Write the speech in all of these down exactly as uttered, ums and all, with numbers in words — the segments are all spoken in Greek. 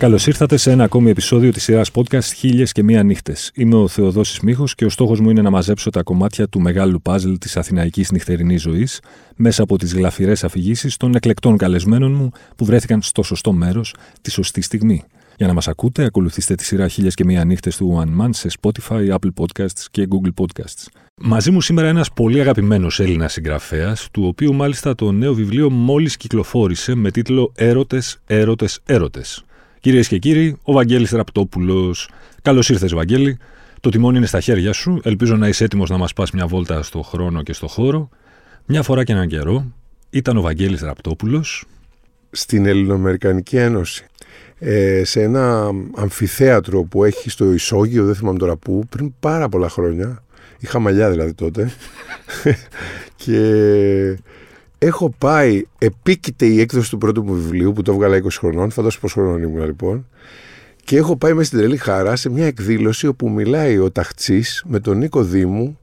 Καλώς ήρθατε σε ένα ακόμη επεισόδιο της σειράς podcast «Χίλιες και Μία Νύχτες». Είμαι ο Θεοδόσης Μίχος και ο στόχος μου είναι να μαζέψω τα κομμάτια του μεγάλου παζλ της αθηναϊκής νυχτερινής ζωής μέσα από τις γλαφυρές αφηγήσεις των εκλεκτών καλεσμένων μου που βρέθηκαν στο σωστό μέρος τη σωστή στιγμή. Για να μας ακούτε, ακολουθήστε τη σειρά «Χίλιες και Μία Νύχτες» του One Man σε Spotify, Apple Podcasts και Google Podcasts. Μαζί μου σήμερα ένας πολύ αγαπημένος Έλληνας συγγραφέας, του οποίου μάλιστα το νέο βιβλίο μόλις κυκλοφόρησε με τίτλο «Έρωτες, έρωτες, έρωτες». Κυρίες και κύριοι, ο Βαγγέλης Ραπτόπουλος. Καλώς ήρθες, Βαγγέλη. Το τιμόνι είναι στα χέρια σου. Ελπίζω να είσαι έτοιμος να μας πας μια βόλτα στο χρόνο και στο χώρο. Μια φορά και έναν καιρό ήταν ο Βαγγέλης Ραπτόπουλος στην Ελληνοαμερικανική Ένωση. Ε, σε ένα αμφιθέατρο που έχει στο Ισόγειο, δεν θυμάμαι τώρα πού, πριν πάρα πολλά χρόνια. Είχα μαλλιά δηλαδή τότε. Και έχω πάει, επίκειται η έκδοση του πρώτου μου βιβλίου που το έβγαλα είκοσι χρονών, φαντάζομαι πόσο χρονών ήμουν λοιπόν, και έχω πάει μέσα στην τρελή χαρά σε μια εκδήλωση όπου μιλάει ο Ταχτσής με τον Νίκο Δήμου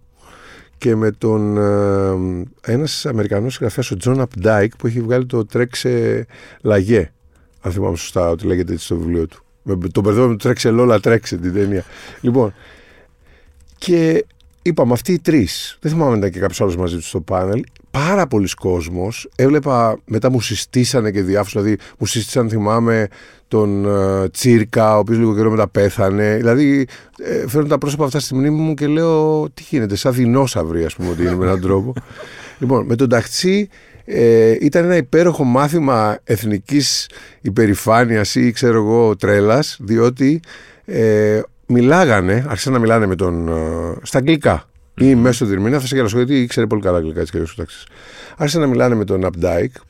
και με τον ε, ένας Αμερικανός συγγραφέας, ο John Updike, που έχει βγάλει το «Τρέξε λαγέ», αν θυμάμαι σωστά ότι λέγεται έτσι στο βιβλίο του. Με, τον μπερδεύω με το «Τρέξε Λόλα, τρέξε» την ταινία. Λοιπόν, και είπαμε αυτοί οι τρεις, δεν θυμάμαι αν ήταν και κάποιος άλλος μαζί τους στο πάνελ. Πάρα πολλοί κόσμος, έβλεπα, μετά μου συστήσανε και διάφορους, δηλαδή μου συστήσανε, θυμάμαι, τον ε, Τσίρκα, ο οποίος λίγο καιρό μετά πέθανε, δηλαδή ε, φέρνουν τα πρόσωπα αυτά στη μνήμη μου και λέω τι γίνεται, σαν δεινόσαυροι ας πούμε ότι είναι με έναν τρόπο. Λοιπόν, με τον Ταχτσή ε, ήταν ένα υπέροχο μάθημα εθνικής υπερηφάνειας ή ξέρω εγώ τρέλας, διότι ε, μιλάγανε, άρχισαν να μιλάνε με τον, ε, στα αγγλικά. Ή μέσω διερμηνία, θα σε γελάσω γιατί ήξερε πολύ καλά αγγλικά, έτσι και αλλιώ. Άρχισε να μιλάνε με τον Updike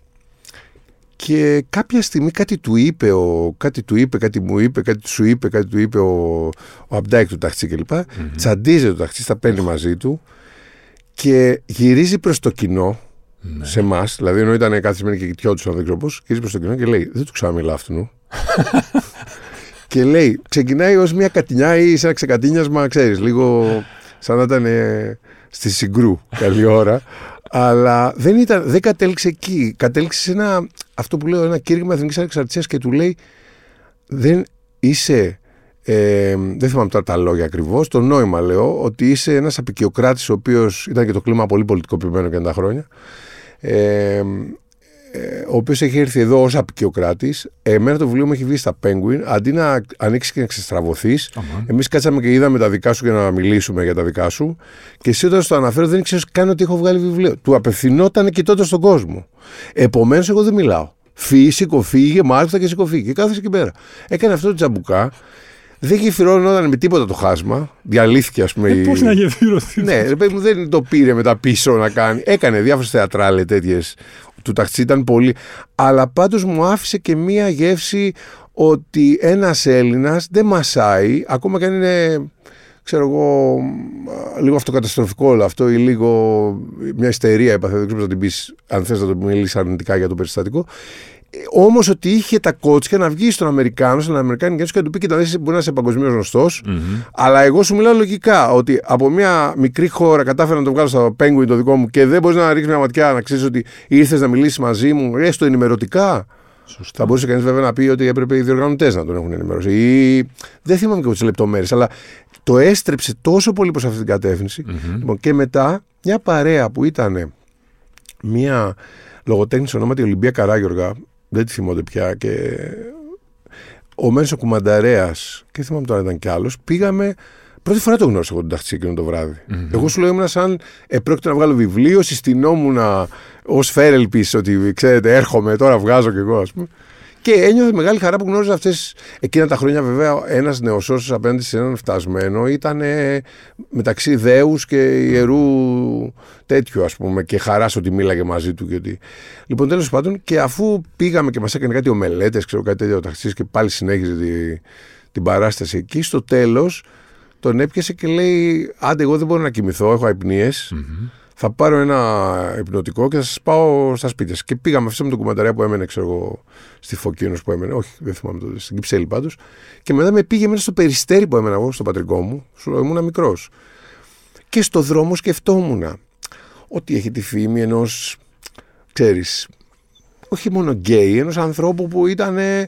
και κάποια στιγμή κάτι του είπε, ο, κάτι του είπε, κάτι μου είπε, κάτι σου είπε, κάτι του είπε ο, ο Updike του Ταχτσή κλπ. Mm-hmm. Τσαντίζεται το Ταχτσή, τα παίρνει μαζί του και γυρίζει προς το κοινό, mm-hmm. σε εμάς, δηλαδή ενώ ήταν καθισμένοι και κοιτιόντουσαν, δεν ξέρω πώς, γυρίζει προς το κοινό και λέει: δεν του ξαναμιλά αυτού. Και λέει: ξεκινάει ως μια κατηνιά ή σε ένα ξεκατίνιασμα, ξέρεις, λίγο. Σαν να ήταν ε, στη Συγκρού καλή ώρα. Αλλά δεν, ήταν, δεν κατέληξε εκεί. Κατέληξε σε ένα, αυτό που λέω, ένα κήρυγμα εθνικής ανεξαρτησίας και του λέει: δεν είσαι. Ε, δεν θυμάμαι τώρα τα λόγια ακριβώς. Το νόημα λέω ότι είσαι ένας απικιοκράτης, ο οποίος ήταν και το κλίμα πολύ πολιτικοποιημένο και τα χρόνια. Ε, ο οποίος έχει έρθει εδώ ως απικιοκράτης. Εμένα το βιβλίο μου έχει βγει στα Penguin. Αντί να ανοίξεις και να ξεστραβωθείς, oh εμείς κάτσαμε και είδαμε τα δικά σου και να μιλήσουμε για τα δικά σου. Και εσύ όταν σου το αναφέρω, δεν ήξερες καν ότι έχω βγάλει βιβλίο. Του απευθυνόταν κοιτώντας τον κόσμο. Επομένως, εγώ δεν μιλάω. Φύγει, σηκωφύγε, μάλιστα και σηκωφύγε. Και κάθεσε εκεί πέρα. Έκανε αυτό το τσαμπουκά. Δεν γεφυρώνονταν με τίποτα το χάσμα. Διαλύθηκε, ας πούμε. Ε, η... Πώς να γεφυρωθεί. Ναι, ρε παιδί μου, δεν το πήρε μετά πίσω να κάνει. Έκανε διάφορες θεατράλες τέτοιες. Του Ταχτσή ήταν πολύ. Αλλά πάντως μου άφησε και μία γεύση ότι ένας Έλληνας δεν μασάει, ακόμα και αν είναι, ξέρω εγώ, λίγο αυτοκαταστροφικό όλο αυτό ή λίγο μια ιστερία, έπαθε, δεν ξέρω να την πεις, αν θες να το μιλήσεις αρνητικά για το περιστατικό. Όμως ότι είχε τα κότσια να βγει στον Αμερικάνο, στον Αμερικάνικο και να του πει: κοίτα, εσύ μπορεί να είσαι παγκοσμίως γνωστός, mm-hmm. αλλά εγώ σου μιλάω λογικά. Ότι από μια μικρή χώρα κατάφερα να το βγάλω στο Penguin το δικό μου και δεν μπορεί να ρίξει μια ματιά να ξέρει ότι ήρθε να μιλήσει μαζί μου, έστω ενημερωτικά. Σωστή. Θα μπορούσε κανείς βέβαια να πει ότι έπρεπε οι διοργανωτές να τον έχουν ενημερώσει. Ή... Δεν θυμάμαι και από τις λεπτομέρειες, αλλά το έστρεψε τόσο πολύ προς αυτή την κατεύθυνση. Mm-hmm. Λοιπόν, και μετά μια παρέα που ήταν μια λογοτέχνης ονόματι Ολυμπία Καράγιοργα. Δεν τη θυμόνται πια και ο Μένσο Κουμανταρέας και θυμάμαι τώρα ήταν κι άλλος. Πήγαμε, πρώτη φορά το γνώρισα εγώ τον Ταχτσή εκείνο το βράδυ. Mm-hmm. Εγώ σου λέω ήμουν σαν επρόκειτο να βγάλω βιβλίο, συστηνόμουν ως φέρελπης ότι ξέρετε έρχομαι, τώρα βγάζω κι εγώ ας πούμε. Και ένιωθε μεγάλη χαρά που γνώριζα αυτές. Εκείνα τα χρόνια, βέβαια, ένας νεοσώσος απέναντι σε έναν φτασμένο ήταν μεταξύ δέους και ιερού τέτοιου, ας πούμε, και χαράς ότι μίλαγε μαζί του. Και ότι... Λοιπόν, τέλος πάντων, και αφού πήγαμε και μας έκανε κάτι ομελέτες, ξέρω κάτι τέτοιο, ο Ταχτσής και πάλι συνέχιζε τη, την παράσταση εκεί, στο τέλος τον έπιασε και λέει: άντε, εγώ δεν μπορώ να κοιμηθώ, έχω αϊπνίες. Mm-hmm. Θα πάρω ένα υπνοτικό και θα σας πάω στα σπίτια. Και πήγαμε αυτό με τον Κουμανταρέα που έμενε, ξέρω εγώ, στη Φωκίνος που έμενε. Όχι, δεν θυμάμαι τότε, στην Κυψέλη πάντως. Και μετά με πήγε μέσα στο Περιστέρι που έμενα εγώ, στο πατρικό μου. Σου λέω, ήμουν μικρός. Και στο δρόμο σκεφτόμουν ότι έχει τη φήμη ενός, ξέρεις, όχι μόνο γκέι, ενός ανθρώπου που ήταν, ε,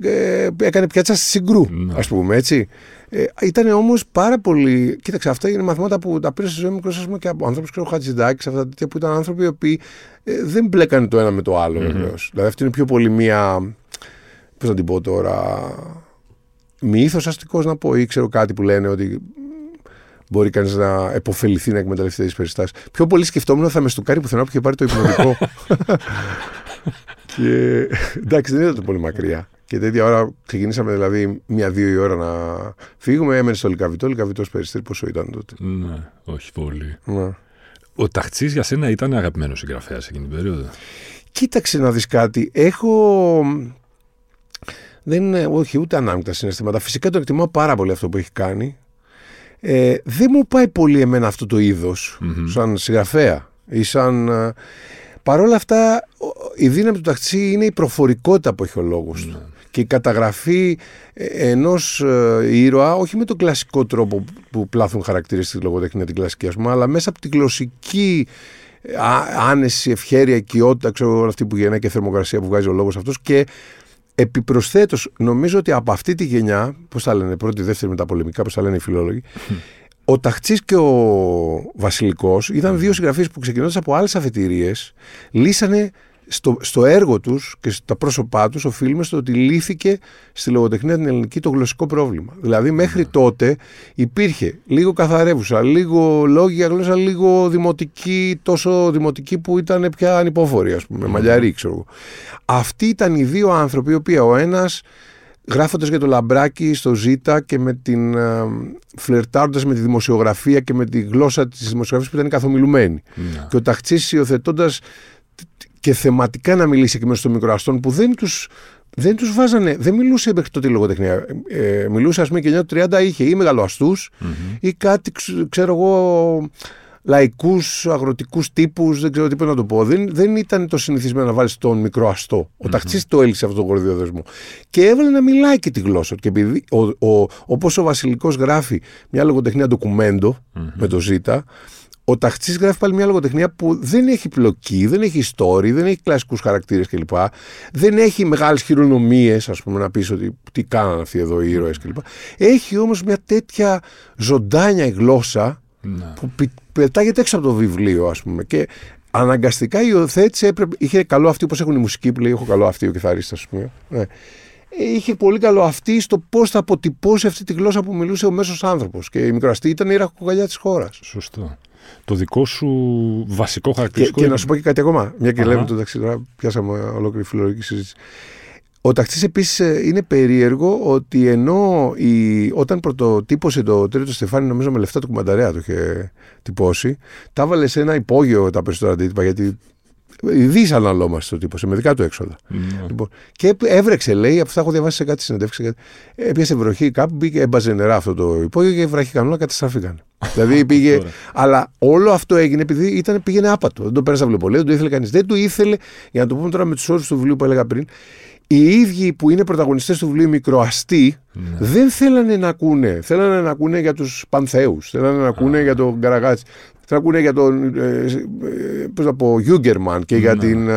ε, έκανε πιάτσα στη Συγκρού, ναι. ας πούμε, έτσι. Ε, ήταν όμως πάρα πολύ... Κοίταξε, αυτά είναι μαθήματα που τα πήρε στη ζωή μου και από ανθρώπους και ο Χατζηδάκης, αυτά τα τέτοια που ήταν άνθρωποι οι οποίοι ε, δεν μπλέκανε το ένα με το άλλο, mm-hmm. βεβαίως. Δηλαδή αυτή είναι πιο πολύ μία... πώς να την πω τώρα... μύθος αστικός να πω ή ξέρω κάτι που λένε ότι... μπορεί κανείς να επωφεληθεί να εκμεταλλευτεί τις περιστάσεις. Πιο πολύ σκεφτόμουν ότι θα με στουκάρει πουθενά που είχε πάρει το υπνοτικό. Και εντάξει, δεν ήταν το πολύ μακριά. Και τέτοια ώρα ξεκινήσαμε, δηλαδή, μία-δύο η ώρα να φύγουμε. Έμενε στο Λικαβιτό, Λικαβιτός Περιστέρι, πόσο ήταν τότε. Ναι, όχι πολύ. Ναι. Ο Ταχτσής για σένα ήταν αγαπημένος συγγραφέας εκείνη την περίοδο. Κοίταξε να δεις κάτι. Έχω. Δεν είναι, όχι, ούτε ανάμεικτα συναισθήματα. Φυσικά το εκτιμώ πάρα πολύ αυτό που έχει κάνει. Ε, δεν μου πάει πολύ εμένα αυτό το είδος mm-hmm. σαν συγγραφέα ή σαν... Παρόλα αυτά η δύναμη του Ταχτσή είναι η προφορικότητα που έχει ο λόγος mm-hmm. του και η καταγραφή ενός ήρωα όχι με τον κλασικό τρόπο που πλάθουν χαρακτήρες στη λογοτεχνία την κλασική ας πούμε, αλλά μέσα από την γλωσσική άνεση, ευχέρεια, οικειότητα, ξέρω αυτή που γεννάει και θερμοκρασία που βγάζει ο λόγος αυτός και επιπροσθέτως, νομίζω ότι από αυτή τη γενιά, πώς τα λένε, πρώτη, δεύτερη μεταπολεμικά, πώς τα λένε οι φιλόλογοι, ο Ταχτσής και ο Βασιλικός ήταν δύο συγγραφείς που ξεκινώντας από άλλες αφετηρίες, λύσανε στο, στο έργο τους και στα πρόσωπά τους, οφείλουμε στο ότι λύθηκε στη λογοτεχνία την ελληνική το γλωσσικό πρόβλημα. Δηλαδή, μέχρι τότε υπήρχε λίγο καθαρεύουσα, λίγο λόγια γλώσσα, λίγο δημοτική, τόσο δημοτική που ήταν πια ανυπόφορη, ας πούμε, μαλλιαρή, ξέρω εγώ. Αυτοί ήταν οι δύο άνθρωποι, οι οποίοι ο ένας γράφοντας για το λαμπράκι στο Ζήτα και με την, φλερτάροντας με τη δημοσιογραφία και με τη γλώσσα της δημοσιογραφίας που ήταν καθομιλουμένη. Yeah. Και ο Ταχτσής υιοθετώντας. Και θεματικά να μιλήσει και μέσα στο μικροαστών που δεν τους, δεν τους βάζανε, δεν μιλούσε μέχρι τότε η λογοτεχνία. Ε, μιλούσε, ας πούμε, και εννιά τριάντα είχε ή μεγαλοαστούς mm-hmm. ή κάτι, ξέρω εγώ, λαϊκούς, αγροτικούς τύπους, δεν ξέρω τι πρέπει να το πω. Δεν, δεν ήταν το συνηθισμένο να βάλεις τον μικροαστό. Ο mm-hmm. Ταχτσής το έλυσε αυτό το κορδιοδεσμό. Και έβαλε να μιλάει και τη γλώσσα. Και επειδή, ο, ο, όπως ο Βασιλικός γράφει μια λογοτεχνία ντοκουμέντο mm-hmm. με το Ζήτα, ο Ταχτσής γράφει πάλι μια λογοτεχνία που δεν έχει πλοκή, δεν έχει story, δεν έχει κλασικούς χαρακτήρες κλπ. Δεν έχει μεγάλες χειρονομίες, ας πούμε, να πεις ότι τι κάνανε αυτοί εδώ οι ήρωες κλπ. Έχει όμως μια τέτοια ζωντάνια γλώσσα ναι. που πη, πετάγεται έξω από το βιβλίο, ας πούμε. Και αναγκαστικά υιοθέτησε, έπρεπε, είχε καλό αυτή, όπως έχουν οι μουσικοί που λέει: έχω καλό αυτή ο κιθαρίστας, ας πούμε. Ναι. Είχε πολύ καλό αυτή στο πώς θα αποτυπώσει αυτή τη γλώσσα που μιλούσε ο μέσος άνθρωπος. Και η μικροαστή ήταν η ραχοκοκαλιά της χώρας. Σωστό. Το δικό σου βασικό χαρακτηριστικό. Και, και να σου πω και κάτι ακόμα. Μια και λέμε το Ταχτσή, τώρα πιάσαμε ολόκληρη φιλολογική συζήτηση. Ο Ταχτσής επίσης είναι περίεργο ότι ενώ η, όταν πρωτοτύπωσε το τρίτο στεφάνι, νομίζω με λεφτά του Κουμανταρέα το είχε τυπώσει, τα έβαλε σε ένα υπόγειο τα περισσότερα αντίτυπα γιατί. Δις αναλόμαστε το τύπο, με δικά του έξοδα. Mm. Λοιπόν, και έβρεξε, λέει, από αυτά έχω διαβάσει σε κάτι συνεντεύξει. Έπιασε βροχή κάπου, μπήκε, έμπαζε νερά αυτό το υπόγειο και βραχικανόνα καταστραφήκαν. Δηλαδή πήγε. Αλλά όλο αυτό έγινε επειδή ήταν, πήγαινε άπατο. Δεν το πέρασε αυλοπολέ, δεν το ήθελε κανείς. Δεν το ήθελε, για να το πούμε τώρα με τους όρους του βιβλίου που έλεγα πριν, οι ίδιοι που είναι πρωταγωνιστές του βιβλίου μικροαστοί mm. δεν θέλανε να ακούνε. Θέλανε να ακούνε για τους Πανθέους, θέλανε να ακούνε mm. για τον Καραγάτση. Θα ακούνε για τον Γιούγκερμαν και για ναι. την,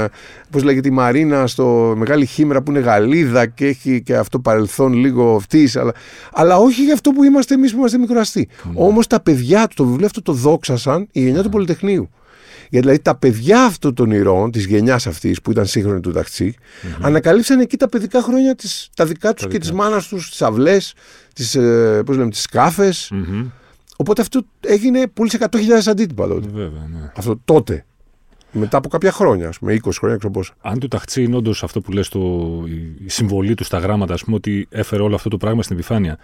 πώς λέγεται, τη Μαρίνα στο Μεγάλη Χήμερα που είναι Γαλλίδα και έχει και αυτό παρελθόν λίγο αυτής, αλλά, αλλά όχι για αυτό που είμαστε εμείς που είμαστε μικροαστοί. Ναι. Όμως τα παιδιά του, το βιβλίο αυτό το δόξασαν η γενιά ναι. του Πολυτεχνείου. Γιατί δηλαδή τα παιδιά αυτών των ηρών, της γενιάς αυτής που ήταν σύγχρονη του Ταχτσή, mm-hmm. ανακαλύψαν εκεί τα παιδικά χρόνια της, τα δικά τους τα και δικά. Της μάνας τους, τις αυλές, τις, πώς λέμε, τις σκάφες. Mm-hmm. Οπότε αυτό έγινε, πούλησε εκατό χιλιάδες αντίτυπα τότε. Βέβαια, ναι. Αυτό τότε. Μετά από κάποια χρόνια, ας πούμε, είκοσι χρόνια, ξέρω πόσα. Αν του Ταχτσή είναι όντως αυτό που λες, το, η συμβολή του στα γράμματα, ας πούμε, ότι έφερε όλο αυτό το πράγμα στην επιφάνεια.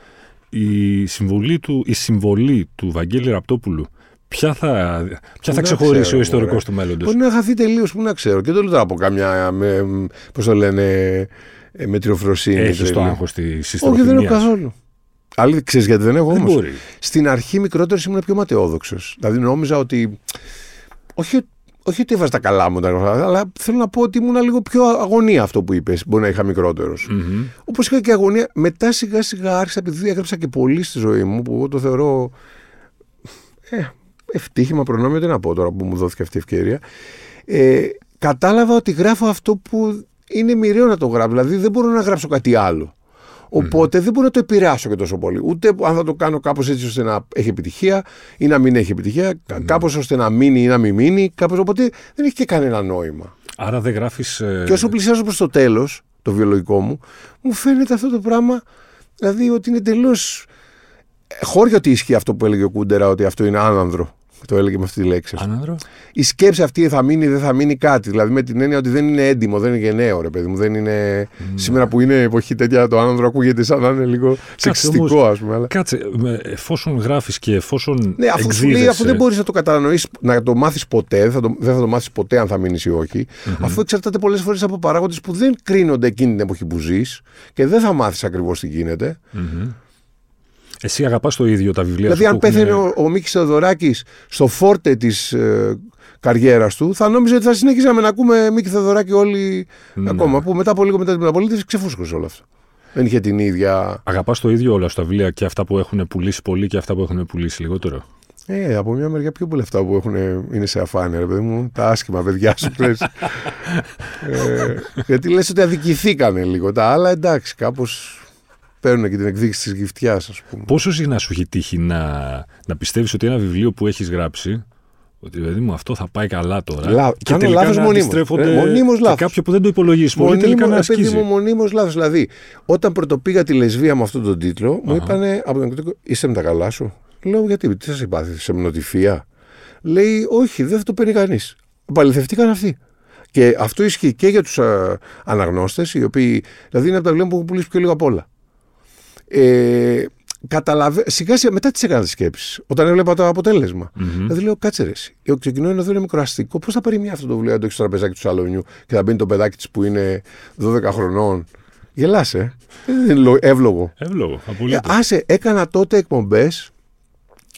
Η συμβολή του, η συμβολή του Βαγγέλη Ραπτόπουλου, ποια θα, ποια θα ξεχωρίσει ξέρω, ο ιστορικός του μέλλοντος. Μπορεί να χαθεί τελείως, που να ξέρω. Και δεν το λέω τώρα από καμιά, πώς το λένε, μετριοφροσύνη. Έχεις το άγχος της ιστοροφημίας. Όχι, δεν έχω καθόλου. Άλλοι ξέρεις γιατί δεν έχω δεν όμως. Μπορεί. Στην αρχή μικρότερος ήμουν πιο ματαιόδοξος. Δηλαδή νόμιζα ότι. Όχι, όχι ότι έβαζα τα καλά μου, αλλά θέλω να πω ότι ήμουν λίγο πιο αγωνία αυτό που είπες. Μπορεί να είχα μικρότερος. Mm-hmm. Όπως είχα και αγωνία. Μετά σιγά σιγά άρχισα, επειδή έγραψα και πολύ στη ζωή μου, που εγώ το θεωρώ. Ε, ευτύχημα, προνόμιο, τι να πω τώρα που μου δόθηκε αυτή η ευκαιρία. Ε, κατάλαβα ότι γράφω αυτό που είναι μοιραίο να το γράψω. Δηλαδή δεν μπορώ να γράψω κάτι άλλο. Οπότε mm-hmm. δεν μπορώ να το επηρεάσω και τόσο πολύ. Ούτε αν θα το κάνω κάπως έτσι ώστε να έχει επιτυχία ή να μην έχει επιτυχία, mm-hmm. κάπως ώστε να μείνει ή να μην μείνει. Κάπως, οπότε δεν έχει και κανένα νόημα. Άρα δεν γράφεις. Ε... Και όσο πλησιάζω προς το τέλος, το βιολογικό μου, μου φαίνεται αυτό το πράγμα, δηλαδή ότι είναι τελώς. Χώριο ότι ισχύει αυτό που έλεγε ο Κούντερα, ότι αυτό είναι άνανδρο. Το έλεγε με αυτή τη λέξη. Άνανδρο. Η σκέψη αυτή θα μείνει ή δεν θα μείνει κάτι. Δηλαδή με την έννοια ότι δεν είναι έντιμο, δεν είναι γενναίο, ρε παιδί μου. Δεν είναι... Mm. Σήμερα που είναι εποχή τέτοια, το άνανδρο ακούγεται σαν να είναι λίγο σεξιστικό, ας πούμε. Αλλά... Κάτσε, εφόσον γράφεις και εφόσον. Ναι, αφού, σου λέει, αφού δεν μπορείς να το κατανοήσεις, να το μάθεις ποτέ, δεν θα το, δεν θα το μάθεις ποτέ αν θα μείνεις ή όχι. Mm-hmm. Αφού εξαρτάται πολλές φορές από παράγοντες που δεν κρίνονται εκείνη την εποχή που ζεις και δεν θα μάθεις ακριβώς τι γίνεται. Mm-hmm. Εσύ αγαπάς το ίδιο τα βιβλία δηλαδή, σου. Δηλαδή, αν πέθανε είναι... ο, ο Μίκης Θεοδωράκης στο φόρτε της ε, καριέρας του, θα νόμιζε ότι θα συνεχίζαμε να ακούμε Μίκη Θεοδωράκη όλοι. Ναι. Ακόμα που μετά από λίγο μετά την μεταπολίτευση ξεφούσκωσε όλο αυτό. Δεν είχε την ίδια. Αγαπάς το ίδιο όλα στα βιβλία και αυτά που έχουν πουλήσει πολύ και αυτά που έχουν πουλήσει λιγότερο. Ε, από μια μεριά πιο πολύ αυτά που έχουν, είναι σε αφάνεια, ρε παιδί μου. Τα άσχημα παιδιά σου, λες. ε, γιατί λες ότι αδικηθήκανε λίγο. Τα άλλα εντάξει, κάπως. Παίρνουν και την εκδίκηση της γυφτιάς, ας πούμε. Πόσο συχνά σου έχει τύχει να, να πιστεύεις ότι ένα βιβλίο που έχεις γράψει, ότι παιδί μου αυτό θα πάει καλά τώρα. Λα... Και κάνω λάθος μονίμως. Ε, μονίμως λάθος. Και κάποιο που δεν το υπολογίζει. Μονίμως, τελικά να ασκίζει. Παιδί μου, μονίμως λάθος. Δηλαδή, όταν πρωτοπήγα τη λεσβία με αυτόν τον τίτλο, uh-huh. μου είπανε από τον εκδοτικό, είσαι με τα καλά σου. Λέω, γιατί, τι σας συμπάθησε, σε μνοτυφία. Λέει, όχι, δεν θα το παίρνει κανείς. Επαληθευτήκαν αυτοί. Και αυτό ισχύει και για τους αναγνώστες, οι οποίοι, δηλαδή, είναι από τα βιβλία που έχουν πουλήσει πιο λίγο απ' όλα. Ε, καταλαβα... Σιγά σιγά μετά τις έκανα τις σκέψεις. Όταν έβλεπα το αποτέλεσμα. Mm-hmm. Δηλαδή λέω, κάτσε ρε εσύ. Ξεκινώ να δω ένα μικροαστικό. Πώς θα πάρει μια αυτό το βιβλίο, να το έχει στο τραπεζάκι του σαλονιού και θα μπαίνει το παιδάκι της που είναι δώδεκα χρονών. Γελάσε. Δεν είναι εύλογο. Εύλογο. Ε, άσε, έκανα τότε εκπομπές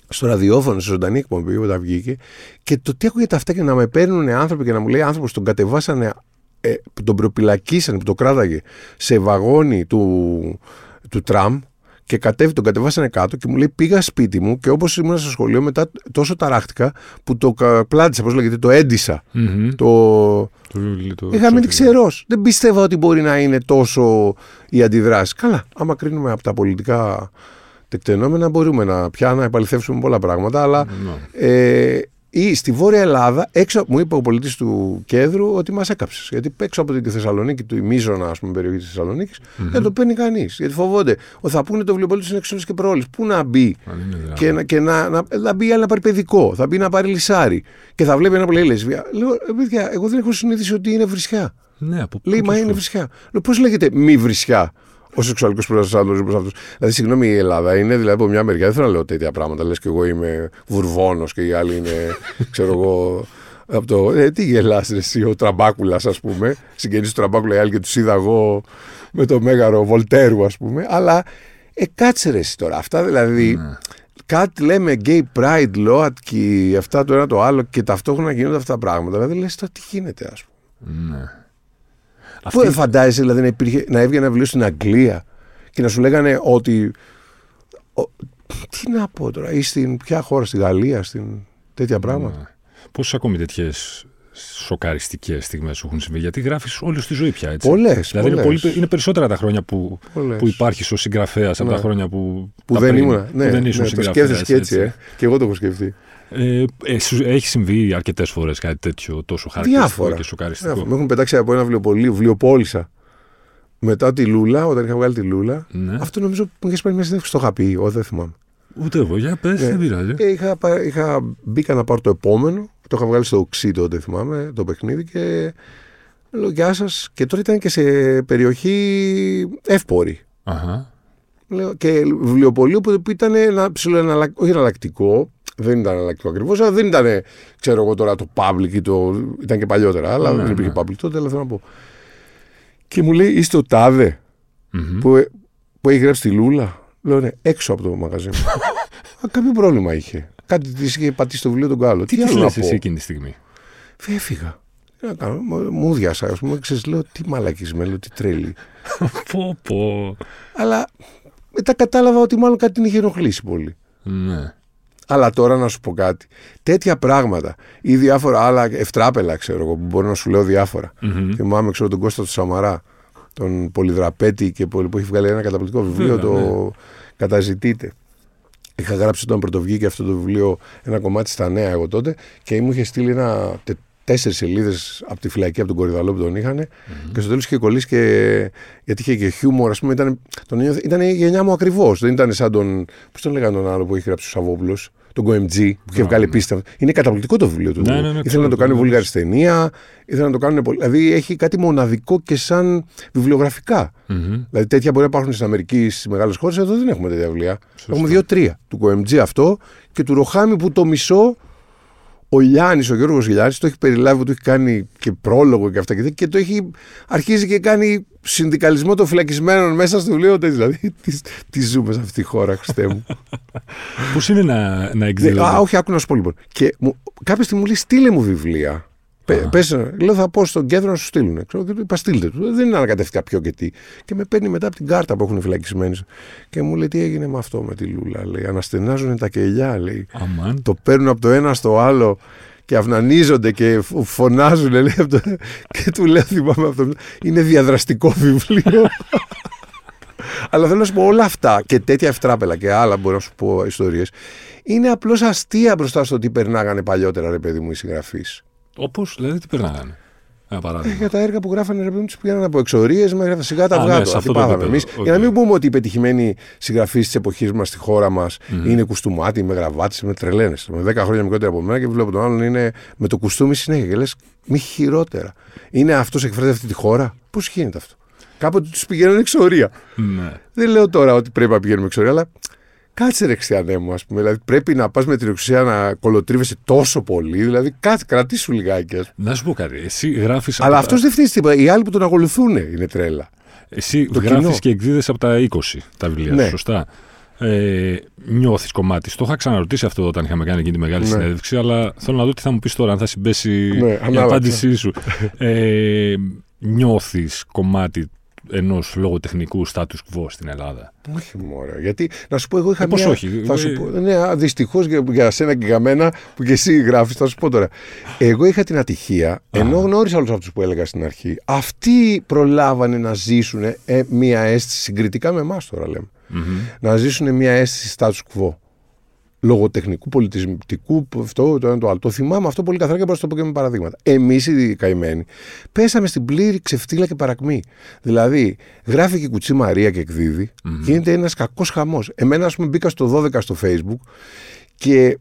στο ραδιόφωνο, σε ζωντανή εκπομπή όταν βγήκε. Και το τι ακούγεται αυτά και να με παίρνουν άνθρωποι και να μου λέει άνθρωπος τον κατεβάσανε, ε, τον προπυλακίσανε, που το κράταγε σε βαγόνι του. του τραμ και κατέβη, τον κατεβάσανε κάτω και μου λέει πήγα σπίτι μου και όπως ήμουν στο σχολείο μετά τόσο ταράχτηκα που το πλάτησα, πώς λέγεται, το έντυσα. Mm-hmm. Το... Το... το... Είχα μείνει ξερός. Δεν πίστευα ότι μπορεί να είναι τόσο οι αντιδράσεις. Καλά, άμα κρίνουμε από τα πολιτικά τεκτενόμενα μπορούμε να πια να επαληθεύσουμε πολλά πράγματα, αλλά... Mm-hmm. Ε, ή στη Βόρεια Ελλάδα, έξω, μου είπε ο πολίτης του κέντρου ότι μας έκαψες. Γιατί έξω από τη Θεσσαλονίκη, του Μίζωνα, ας πούμε, περιοχή της Θεσσαλονίκης, mm-hmm. δεν το παίρνει κανείς. Γιατί φοβόνται ότι θα πούνε το βιβλίο πολίτης είναι εξωτερικής και προόλης. Πού να μπει, mm-hmm. και, να, και να, να, να μπει να πάρει παιδικό, θα μπει να πάρει λυσάρι και θα βλέπει ένα που λέει λεσβία. Λέω, παιδιά, εγώ δεν έχω συνείδηση ότι είναι βρισιά. Ναι, από λέει, μα είναι βρισιά. Λέω, πώς λέγεται μη βρισιά. Ο σεξουαλικός προσανατολισμός προς αυτούς. Δηλαδή, συγγνώμη, η Ελλάδα είναι δηλαδή από μια μεριά. Δεν θέλω να λέω τέτοια πράγματα. Λες και εγώ είμαι Βουρβόνος και οι άλλοι είναι, ξέρω εγώ, από το. Ε, τι γελάς, ρε, εσύ, ο Τραμπάκουλας, ας πούμε. Συγγενείς του Τραμπάκουλα, οι άλλοι και τους είδα εγώ με το μέγαρο Βολτέρου, ας πούμε. Αλλά ε, κάτσε ρε, εσύ τώρα. Αυτά δηλαδή. Mm. Κάτι λέμε gay pride, ΛΟΑΤΚΙ, αυτά το ένα το άλλο και ταυτόχρονα γίνονται αυτά τα πράγματα. Δηλαδή, λες τώρα τι γίνεται, ας πούμε. Mm. Πού δεν φαντάζεσαι δηλαδή, να, υπήρχε, να έβγαινε ένα βιβλίο στην Αγγλία και να σου λέγανε ότι. Ο, τι να πω τώρα, ή στην ποια χώρα, στη Γαλλία, στην τέτοια πράγματα. Πόσες ακόμη τέτοιες σοκαριστικές στιγμές σου έχουν συμβεί, γιατί γράφεις όλη τη ζωή πια, έτσι. Πολλές. Δηλαδή πολλές. Είναι, πολύ, είναι περισσότερα τα χρόνια που, που υπάρχεις ως συγγραφέας, ναι. από τα χρόνια που. που τα δεν πριν, ήμουν. Ναι, που δεν ήσουν ναι, συγγραφέας. Το σκέφτεσαι και έτσι, έτσι. Ε, και εγώ το έχω σκεφτεί. Ε, ε, έχει συμβεί αρκετές φορές κάτι τέτοιο τόσο χαρακτηριστικό διάφορα. Και σοκαριστικό. Διάφορα. Με έχουν πετάξει από ένα βιβλιοπωλείο, βιβλιοπόλησα. Μετά τη Λούλα, όταν είχα βγάλει τη Λούλα. Ναι. Αυτό νομίζω που μου είχε πάρει μια συνέντευξη, το είχα πει, εγώ δεν θυμάμαι. Ούτε εγώ, για πες, ναι. δεν πειράζει. Ε, είχα, είχα, μπήκα να πάρω το επόμενο, το είχα βγάλει στο οξύ τότε, θυμάμαι, το παιχνίδι και λέω γεια σας. Και τώρα ήταν και σε περιοχή εύπορη. Αχα. Λέω, και βιβλιοπωλείο που ήταν ένα ψιλοεναλλα... όχι εναλλακτικό. Δεν ήταν αλλακτικό ακριβώς, αλλά δεν ήταν, ξέρω εγώ τώρα, το public ή το. Ήταν και παλιότερα, αλλά ναι, δεν υπήρχε ναι. public τότε, αλλά θέλω να πω. Και μου λέει, είστε ο Τάδε mm-hmm. που, που έχει γράψει τη Λούλα. Λέω, ναι, έξω από το μαγαζί μου. Κάποιο πρόβλημα είχε. Κάτι τη είχε πατήσει στο βιβλίο τον κάλο. Τι, τι άλλο να πω. Εσύ εκείνη τη στιγμή. Φέφυγα. Τι να κάνω. Μου διάσα, ας πούμε, ξέρεις, λέω, τι μαλακής με, λέω, τι τρέλει. Πω, πω. Αλλά μετά κατάλαβα ότι μάλλον κάτι την είχε ενοχλήσει πολύ. Ναι. Αλλά τώρα να σου πω κάτι. Τέτοια πράγματα ή διάφορα άλλα ευτράπελα, ξέρω εγώ, που μπορώ να σου λέω διάφορα. Mm-hmm. Θυμάμαι, ξέρω, τον Κώστα του Σαμαρά, τον Πολυδραπέτη και που έχει βγάλει ένα καταπληκτικό βιβλίο, Φίλα, το ναι. Καταζητείτε. Είχα γράψει όταν πρωτοβγήκε αυτό το βιβλίο ένα κομμάτι στα Νέα εγώ τότε και μου είχε στείλει ένα τε, τέσσερις σελίδες από τη φυλακή, από τον Κορυδαλό που τον είχαν mm-hmm. και στο τέλος είχε κολλήσει και γιατί είχε και χιούμορ, ας πούμε, ήταν, τον, ήταν η γενιά μου ακριβώς, δεν ήταν σαν τον, πώς τον λέγανε τον άλλο που είχε γράψει ο Σαββόπουλος, τον Κοεμτζή που είχε βγάλει yeah, πίστα. Είναι καταπληκτικό το βιβλίο του, ναι, ναι, ναι, ήθελαν ναι, ναι, να το κάνουν βουλγαριστενία, ήθελαν να το κάνουν, δηλαδή έχει κάτι μοναδικό και σαν βιβλιογραφικά. Mm-hmm. Δηλαδή τέτοια μπορεί να υπάρχουν στην Αμερική, στις μεγάλες χώρες, εδώ δεν έχουμε τέτοια βιβλία. Σωστά. Έχουμε δύο-τρία, του Κοεμτζή αυτό και του Ροχάμι που το μισό. Ο Γιάννης, ο Γιώργος Γιάννης, το έχει περιλάβει, το έχει κάνει και πρόλογο και αυτά και, και το έχει αρχίζει και κάνει συνδικαλισμό των φυλακισμένων μέσα στο βιβλίο. Δηλαδή, τι, τι ζούμε σε αυτή τη χώρα, Χριστέ μου. Πώς είναι να, να εκδηλώνει. Α, όχι, άκου να σου πω λοιπόν. Και μου, κάποια στιγμή μου λέει, στείλε μου βιβλία. Πε, πες, λέω, θα πω στον κέντρο να σου στείλουν. Ξέρω, και του είπα, στείλτε του. Δεν ανακατεύτηκα ποιο και τι. Και με παίρνει μετά από την κάρτα που έχουν φυλακισμένοι. Και μου λέει, τι έγινε με αυτό με τη Λούλα. Λέει, αναστενάζουν τα κελιά. Λέει. Αμάν. Το παίρνουν από το ένα στο άλλο και αυνανίζονται και φωνάζουν. Λέει, το... και του λέω, θυμάμαι αυτό. Είναι διαδραστικό βιβλίο. Αλλά θέλω να σου πω όλα αυτά και τέτοια ευτράπελα και άλλα, μπορώ να σου πω ιστορίες. Είναι απλώς αστεία μπροστά στο τι περνάγανε παλιότερα, ρε παιδί μου, οι συγγραφείς. Όπως, δηλαδή, τι περνάγανε. Ένα παράδειγμα. Για τα έργα που γράφανε, ρε παιδί μου, τους πήγαιναν από εξορίες μέχρι τα σιγά τα βγάλανε. Αυτό πάθαμε εμείς. Okay. Για να μην πούμε ότι οι πετυχημένοι συγγραφείς της εποχής μας στη χώρα μας mm-hmm. είναι κουστούμάτοι, με γραβάτες, με τρελαίνες. Με δέκα χρόνια μικρότερα από μένα και βλέπω τον άλλον είναι με το κουστούμι συνέχεια. Και λες, μη χειρότερα. Είναι αυτός εκφράζει αυτή τη χώρα. Πώς γίνεται αυτό. Κάποτε τους πηγαίνουν εξορία. Mm-hmm. Δεν λέω τώρα ότι πρέπει να πηγαίνουμε εξορία, αλλά. Κάτσε ρε Χριστιανέ μου, ας πούμε. Δηλαδή, πρέπει να πας με την εξουσία να κολοτρίβεσαι τόσο πολύ. Δηλαδή, κάτσε, κρατήσου λιγάκι. Να σου πω κάτι. Εσύ γράφεις. Αλλά αυτός τα... δεν φταίει τίποτα. Οι άλλοι που τον ακολουθούν είναι τρέλα. Εσύ γράφεις και εκδίδεσαι από τα είκοσι τα βιβλία ναι. σου, σωστά. Ε, νιώθεις κομμάτι. Το είχα ξαναρωτήσει αυτό όταν είχαμε κάνει εκείνη τη μεγάλη ναι. συνέντευξη, αλλά θέλω να δω τι θα μου πεις τώρα, αν θα συμπέσει ναι, η απάντησή σου. Ε, νιώθεις κομμάτι ενός λογοτεχνικού status quo στην Ελλάδα. Όχι μωρέ, γιατί να σου πω εγώ είχα ε, μια... Πώς όχι. Θα σου πω, ναι, δυστυχώς για, για σένα και για μένα που και εσύ γράφεις, θα σου πω τώρα. Εγώ είχα την ατυχία, ενώ γνώρισα όλους αυτούς που έλεγα στην αρχή, αυτοί προλάβανε να ζήσουν ε, μια αίσθηση, συγκριτικά με εμάς τώρα λέμε, mm-hmm. να ζήσουν μια αίσθηση status quo. Λογοτεχνικού, πολιτισμικού, αυτό το ένα το άλλο. Το θυμάμαι αυτό πολύ καθαρά και μπορώ να το πω και με παραδείγματα. Εμείς οι καημένοι πέσαμε στην πλήρη ξεφτύλα και παρακμή. Δηλαδή, γράφει και η Κουτσή Μαρία και εκδίδει, mm-hmm. γίνεται ένας κακός χαμός. Εμένα, ας πούμε, μπήκα στο δώδεκα στο Facebook και.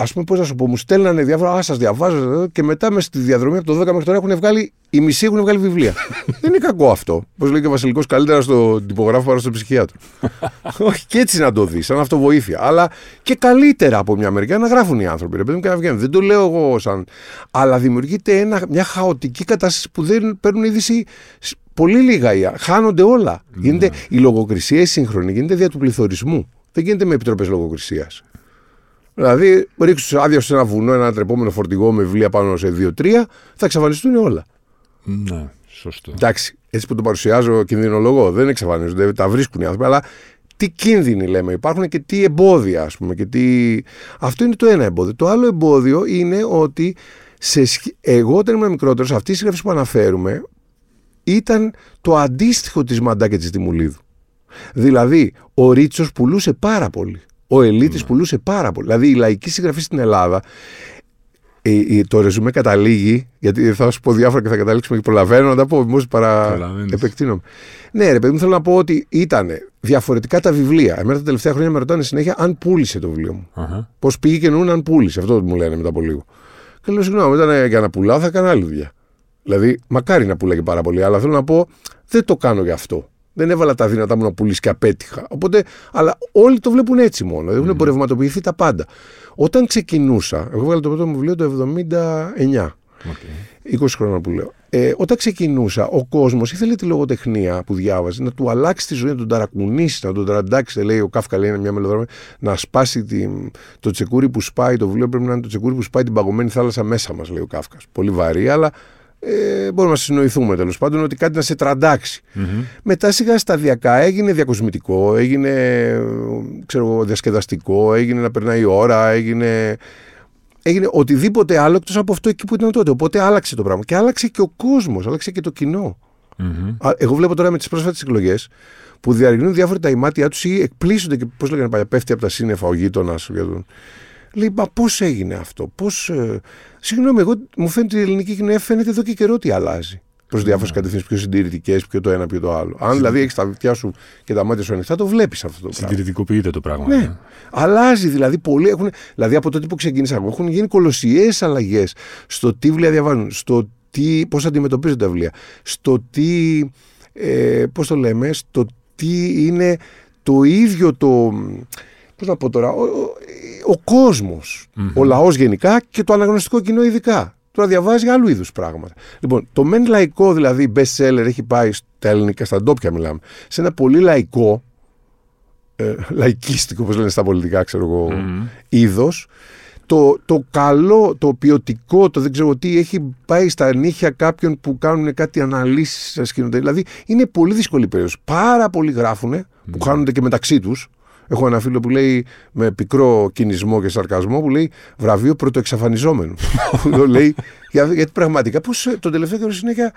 Ας πούμε, πώς να σου πω, μου στέλνανε διάφορα, α, σας διαβάζω και μετά με στη διαδρομή από το δώδεκα μέχρι τώρα έχουν βγάλει, οι μισοί έχουν βγάλει βιβλία. Δεν είναι κακό αυτό. Πώς λέει και ο Βασιλικός, καλύτερα στον τυπογράφο παρά στον ψυχίατρο. Όχι, και έτσι να το δεις, σαν αυτοβοήθεια. Αλλά και καλύτερα από μια μεριά να γράφουν οι άνθρωποι, ρε παιδί μου, και να βγαίνουν. Δεν το λέω εγώ σαν. Αλλά δημιουργείται ένα, μια χαοτική κατάσταση που δεν παίρνουν είδηση. Πολύ λίγα, χάνονται όλα. Mm. Γίνεται, η λογοκρισία η σύγχρονη γίνεται δια του πληθωρισμού. Δεν γίνεται με επιτροπές λογοκρισίας. Δηλαδή, ρίξου άδεια σε ένα βουνό, ένα τρεπόμενο φορτηγό με βιβλία πάνω σε δύο-τρία, θα εξαφανιστούν όλα. Ναι, σωστό. Εντάξει, έτσι που το παρουσιάζω κινδυνολογώ, δεν εξαφανίζονται, τα βρίσκουν οι άνθρωποι, αλλά τι κίνδυνοι λέμε υπάρχουν και τι εμπόδια, ας πούμε. Και τι... Αυτό είναι το ένα εμπόδιο. Το άλλο εμπόδιο είναι ότι σε... εγώ όταν ήμουν μικρότερος, αυτή η συγγραφή που αναφέρουμε ήταν το αντίστοιχο της Μαντά και της Τιμουλίδου. Δηλαδή, ο Ρίτσος πουλούσε πάρα πολύ. Ο Ελίτης mm. πουλούσε πάρα πολύ. Δηλαδή η λαϊκή συγγραφή στην Ελλάδα, ε, ε, το ρεζουμέ καταλήγει, γιατί θα σου πω διάφορα και θα καταλήξουμε και προλαβαίνω να τα πω, μόλις παρα... επεκτείνομαι. Ναι ρε παιδί μου, θέλω να πω ότι ήταν διαφορετικά τα βιβλία. Εμένα τα τελευταία χρόνια με ρωτάνε συνέχεια αν πούλησε το βιβλίο μου. Uh-huh. Πώς πήγε και νοούν αν πούλησε. Αυτό μου λένε μετά από λίγο. Και λέω συγγνώμη, ήταν για να πουλάω, θα έκανα άλλη δουλειά. Δηλαδή, μακάρι να πουλάει και πάρα πολύ, αλλά θέλω να πω δεν το κάνω γι' αυτό. Δεν έβαλα τα δύνατά μου να πουλήσει και απέτυχα. Οπότε, αλλά όλοι το βλέπουν έτσι μόνο. Mm. Έχουν εμπορευματοποιηθεί τα πάντα. Όταν ξεκινούσα, εγώ έβγαλα το πρώτο μου βιβλίο το εβδομήντα εννιά. Okay. είκοσι χρόνια που λέω. Ε, όταν ξεκινούσα, ο κόσμος ήθελε τη λογοτεχνία που διάβαζε να του αλλάξει τη ζωή, να τον ταρακουνήσει, να τον τραντάξει. Λέει ο Κάφκα, λέει μια μελοδρόμια, να σπάσει την, το τσεκούρι που σπάει. Το βιβλίο πρέπει να είναι το τσεκούρι που σπάει την παγωμένη θάλασσα μέσα μας, λέει ο Κάφκα. Πολύ βαρύ, αλλά Ε, μπορούμε να συνοηθούμε τέλος πάντων ότι κάτι να σε τραντάξει. Mm-hmm. Μετά σιγά σταδιακά έγινε διακοσμητικό, έγινε ξέρω, διασκεδαστικό, έγινε να περνάει η ώρα, έγινε, έγινε οτιδήποτε άλλο εκτός από αυτό εκεί που ήταν τότε. Οπότε άλλαξε το πράγμα και άλλαξε και ο κόσμος, άλλαξε και το κοινό. Mm-hmm. Εγώ βλέπω τώρα με τις πρόσφατες εκλογές που διαρριγνύουν διάφορα τα ημάτια τους ή εκπλήσονται και πώς λέγανε παλιά, πέφτει από τα σύννεφα ο γείτονας. Λέει, μα πώς έγινε αυτό, πώς. Ε, συγγνώμη, εγώ μου φαίνεται ότι η ελληνική κοινωνία φαίνεται εδώ και καιρό ότι αλλάζει προς διάφορες yeah. κατευθύνσεις πιο συντηρητικές, πιο το ένα, πιο το άλλο. Αν δηλαδή έχεις τα αυτιά σου και τα μάτια σου ανοιχτά, το βλέπεις αυτό το πράγμα. Συντηρητικοποιείται το πράγμα. Ναι. ναι. Αλλάζει δηλαδή πολύ. Έχουν, δηλαδή από τότε που ξεκίνησα, έχουν γίνει κολοσιαίες αλλαγές στο τι βιβλία διαβάζουν, στο τι, πώς αντιμετωπίζουν τα βιβλία, στο τι. Ε, πώς το λέμε, στο τι είναι το ίδιο το. Πώς να πω τώρα, ο, ο, ο κόσμος, mm-hmm. ο λαός γενικά και το αναγνωστικό κοινό ειδικά. Τώρα διαβάζει άλλου είδους πράγματα. Λοιπόν, το μεν λαϊκό δηλαδή best seller έχει πάει στα ελληνικά, στα ντόπια μιλάμε, σε ένα πολύ λαϊκό, ε, λαϊκίστικο όπως λένε στα πολιτικά, ξέρω εγώ, mm-hmm. είδος. Το, το καλό, το ποιοτικό, το δεν ξέρω τι, έχει πάει στα νύχια κάποιων που κάνουν κάτι αναλύσεις στα σκηνοτέλη. Δηλαδή είναι πολύ δύσκολη περίοδος. Πάρα πολλοί γράφουνε, mm-hmm. που χάνονται και μεταξύ τους. Έχω ένα φίλο που λέει με πικρό κινησμό και σαρκασμό που λέει βραβείο πρωτοεξαφανιζόμενου. Λέει, για, γιατί πραγματικά πώς τον τελευταίο καιρό συνέχεια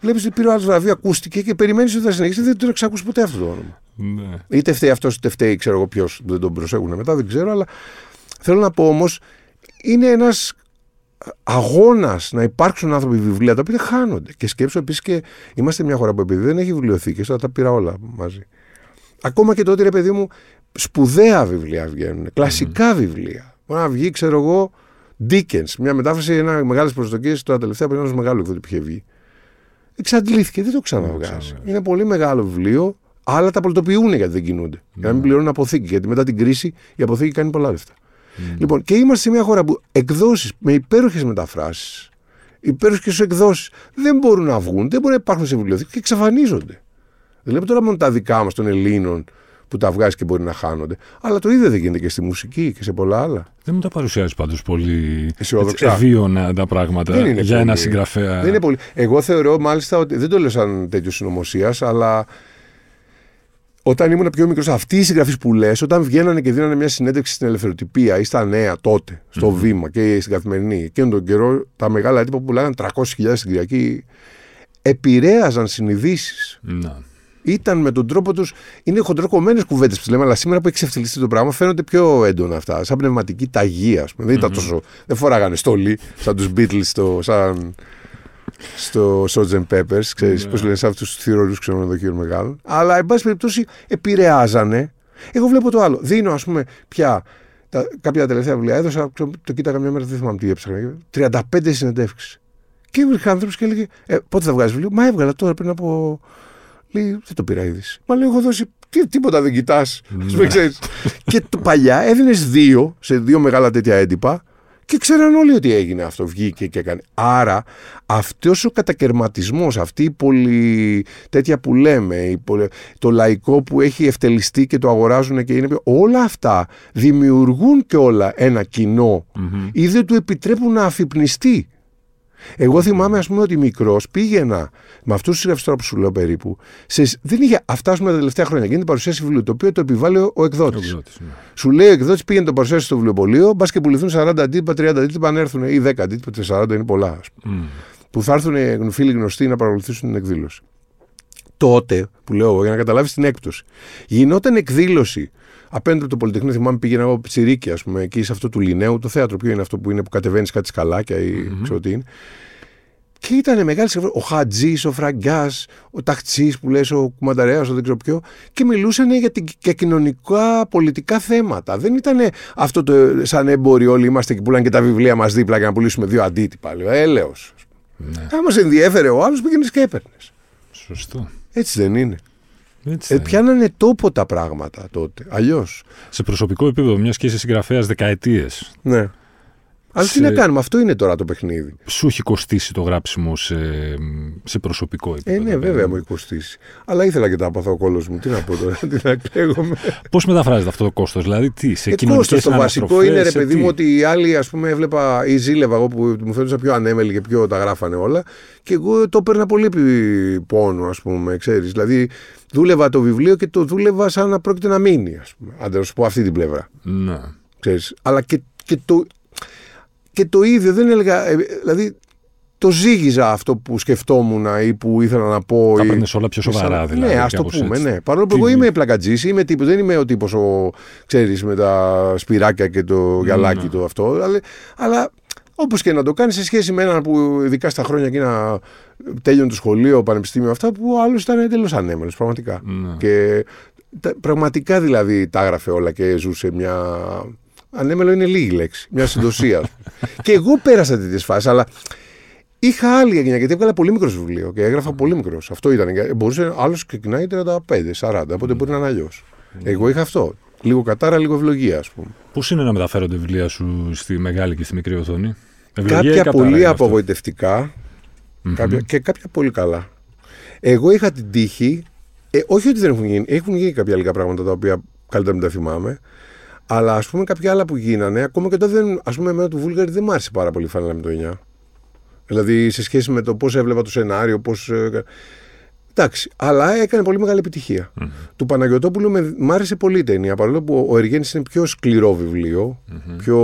βλέπεις ότι πήρε άλλο βραβείο, ακούστηκε και περιμένεις ότι θα συνεχίσει. Δεν το εξακούς ποτέ αυτό το όνομα. Ναι. Είτε φταίει αυτός, είτε φταίει ξέρω εγώ ποιος, δεν τον προσέχουν μετά, δεν ξέρω. Αλλά θέλω να πω όμως είναι ένας αγώνας να υπάρξουν άνθρωποι βιβλία τα οποία χάνονται. Και σκέψω επίσης και είμαστε μια χώρα που επειδή δεν έχει βιβλιοθήκες, τα πήρα όλα μαζί. Ακόμα και τότε, ρε παιδί μου, σπουδαία βιβλία βγαίνουν, κλασικά mm-hmm. βιβλία. Μπορεί να βγει, ξέρω εγώ, Dickens, μια μετάφραση, ένα μεγάλες προσδοκίες, τώρα τελευταία πριν ένα μεγάλο εκδότη που είχε βγει. Εξαντλήθηκε, δεν το ξαναβγάζει. Mm-hmm. Είναι πολύ μεγάλο βιβλίο, αλλά τα πολυτοποιούν γιατί δεν κινούνται. Mm-hmm. Για να μην πληρώνουν αποθήκη, γιατί μετά την κρίση η αποθήκη κάνει πολλά λεφτά. Mm-hmm. Λοιπόν, και είμαστε σε μια χώρα που εκδόσεις με υπέροχες μεταφράσεις, υπέροχες εκδόσεις δεν μπορούν να βγουν, δεν μπορούν να υπάρχουν σε βιβλιοθήκη και εξαφανίζονται. Δεν λέμε τώρα μόνο τα δικά μας των Ελλήνων που τα βγάζει και μπορεί να χάνονται. Αλλά το ίδιο δεν γίνεται και στη μουσική και σε πολλά άλλα. Δεν μου τα παρουσιάζει πάντως πολύ ευίωνα τα πράγματα για πολύ. Ένα συγγραφέα. Δεν είναι πολύ. Εγώ θεωρώ μάλιστα ότι. Δεν το λέω σαν τέτοιο συνωμοσία, αλλά όταν ήμουν πιο μικρός, αυτοί οι συγγραφείς που λες, όταν βγαίνανε και δίνανε μια συνέντευξη στην Ελευθεροτυπία ή στα Νέα τότε, στο mm-hmm. Βήμα και στην Καθημερινή, εκείνον τον καιρό τα μεγάλα έντυπα που πουλάγαν τριακόσιες χιλιάδες στην Κυριακή, επηρέαζαν συνειδήσεις. Να. Ήταν με τον τρόπο τους. Είναι χοντροκομμένες κουβέντες που λέμε, αλλά σήμερα που έχει εξευτελιστεί το πράγμα φαίνονται πιο έντονα αυτά. Σαν πνευματική ταγή, ας πούμε. Mm-hmm. Δεν ήταν τόσο. Δεν φοράγανε στολή σαν τους Beatles στο, σαν, στο Sgt. Peppers, ξέρεις, yeah. πώς λένε, σαν αυτούς τους θηρορούς ξενοδοχείων μεγάλων. Αλλά, εν πάση περιπτώσει, επηρεάζανε. Εγώ βλέπω το άλλο. Δίνω, ας πούμε, πια τα, κάποια τελευταία βιβλία. Έδωσα, το κοίταγα μια μέρα, δεν θυμάμαι τι έψαχνα. τριάντα πέντε συνεντεύξεις. Και υπήρχε άνθρωπος και έλεγε, ε, πότε θα βγάζει βιβλίο. Μα έβγαλα τώρα πριν από. Λέει, δεν το πήρα είδηση. Μα λέει, έχω δώσει τί, τίποτα δεν κοιτάς. Ναι. Και το παλιά έδινες δύο, σε δύο μεγάλα τέτοια έντυπα και ξέραν όλοι ότι έγινε αυτό, βγήκε και έκανε. Άρα αυτός ο κατακερματισμός, αυτή η πολυ... τέτοια που λέμε, η πολυ... το λαϊκό που έχει ευτελιστεί και το αγοράζουν και είναι πιο... όλα αυτά δημιουργούν και όλα ένα κοινό mm-hmm. ή δεν του επιτρέπουν να αφυπνιστεί. Εγώ θυμάμαι, ας πούμε, ότι μικρός πήγαινα με αυτούς τους συγγραφείς τώρα που σου λέω περίπου. Σε, δεν είχε αυτά τα τελευταία χρόνια. Γίνεται παρουσίαση βιβλίου, το οποίο το επιβάλλει ο εκδότης. εκδότης ναι. Σου λέει ο εκδότης πήγαινε το παρουσιάσει στο βιβλιοπωλείο, μπας και πουληθούν σαράντα αντίτυπα, τριάντα αντίτυπα, αν έρθουν ή δέκα αντίτυπα, σαράντα είναι πολλά. Mm. Που θα έρθουν φίλοι γνωστοί να παρακολουθήσουν την εκδήλωση. Τότε, που λέω, για να καταλάβεις την έκπτωση, γινόταν εκδήλωση. Απέναντι από το Πολυτεχνείο, θυμάμαι πήγαινα από Τσιρίκη, ας πούμε, εκεί σε αυτό του Λινέου, το θέατρο. Ποιο είναι αυτό που είναι που κατεβαίνει κάτι σκαλάκια ή mm-hmm. ξέρω τι είναι. Και ήταν μεγάλη συγγραφή. Ο Χατζής, ο Φραγκιάς, ο Ταχτσής που λες, ο Κουμανταρέας, ο δεν ξέρω ποιο. Και μιλούσαν για, την, για κοινωνικά, πολιτικά θέματα. Δεν ήταν αυτό το σαν έμποροι όλοι είμαστε και πουλάνε και τα βιβλία μας δίπλα για να πουλήσουμε δύο αντίτυπα. Λέω, έλεος. Ναι. Αν μας ενδιέφερε ο άλλος, πήγαινες και έπαιρνες. Σωστό. Έτσι δεν είναι. Ε, πιάνανε τόπο τα πράγματα τότε. Αλλιώς. Σε προσωπικό επίπεδο, μιας και είσαι συγγραφέας δεκαετίες. Ναι. Αλλά σε... τι να κάνουμε, αυτό είναι τώρα το παιχνίδι. Σου έχει κοστίσει το γράψιμο σε, σε προσωπικό επίπεδο. Ε, ναι, βέβαια μου έχει κοστίσει. Αλλά ήθελα και τα άπαθα ο κόλος μου. Τι να πω τώρα, τι να κλαίγομαι. Πώς μεταφράζεται αυτό το κόστος, δηλαδή, τι, σε ε, κοινωνικές αναστροφές. Το βασικό είναι, ρε παιδί μου, ότι οι άλλοι, ας πούμε, έβλεπα ή ζήλευα εγώ που μου φαίνονταν πιο ανέμελοι και πιο τα γράφανε όλα. Και εγώ το έπαιρνα πολύ πόνο, ας πούμε, ξέρεις. Δηλαδή, δούλευα το βιβλίο και το δούλευα σαν να πρόκειται να μείνει, ας πούμε. Αν δεν σου πω αυτή την πλευρά. Ναι. Ξέρεις. Αλλά και, και το. Και το ίδιο δεν έλεγα, δηλαδή το ζήγιζα αυτό που σκεφτόμουν ή που ήθελα να πω. Τα παίρνεις όλα πιο σοβαρά δηλαδή. Ναι, ας το πούμε, έτσι. Ναι. Παρόλο που τι... εγώ είμαι πλακατζής, είμαι τύπος, δεν είμαι ο τύπος, ο, ξέρεις, με τα σπυράκια και το γυαλάκι mm. το αυτό, αλλά, αλλά όπως και να το κάνεις σε σχέση με έναν που ειδικά στα χρόνια εκείνα τέλειωνε το σχολείο, πανεπιστήμιο αυτά, που άλλο ήταν τελώς ανέμελος, πραγματικά. Mm. Και τα, πραγματικά δηλαδή τα έγραφε όλα και ζούσε μια... Ανέμελο είναι λίγη λέξη, μια συντοσία. Και εγώ πέρασα τέτοιες φάσεις, αλλά είχα άλλη γενιά γιατί έβγαλα πολύ μικρό βιβλίο και έγραφα πολύ μικρό. Αυτό ήταν. Μπορούσε, άλλος ξεκινάει τριάντα πέντε σαράντα, οπότε μπορεί να είναι αλλιώς. Εγώ είχα αυτό. Λίγο κατάρα, λίγο ευλογία, ας πούμε. Πώς είναι να μεταφέρονται βιβλία σου στη μεγάλη και στη μικρή οθόνη, ευλογία? Κάποια πολύ απογοητευτικά mm-hmm. κάποια, και κάποια πολύ καλά. Εγώ είχα την τύχη. Ε, όχι ότι δεν έχουν γίνει, έχουν γίνει κάποια λίγα πράγματα τα οποία καλύτερα μην τα θυμάμαι. Αλλά ας πούμε κάποια άλλα που γίνανε, ακόμα και τότε δεν. Ας πούμε, εμένα του Βούλγαρη δεν μ' άρεσε πάρα πολύ η φανέλα με το εννιά. Δηλαδή σε σχέση με το πώς έβλεπα το σενάριο, πώς. Ε, εντάξει, αλλά έκανε πολύ μεγάλη επιτυχία. Mm-hmm. Του Παναγιωτόπουλου με, μ' άρεσε πολύ η ταινία, παρόλο που ο Εργένης είναι πιο σκληρό βιβλίο, mm-hmm. πιο.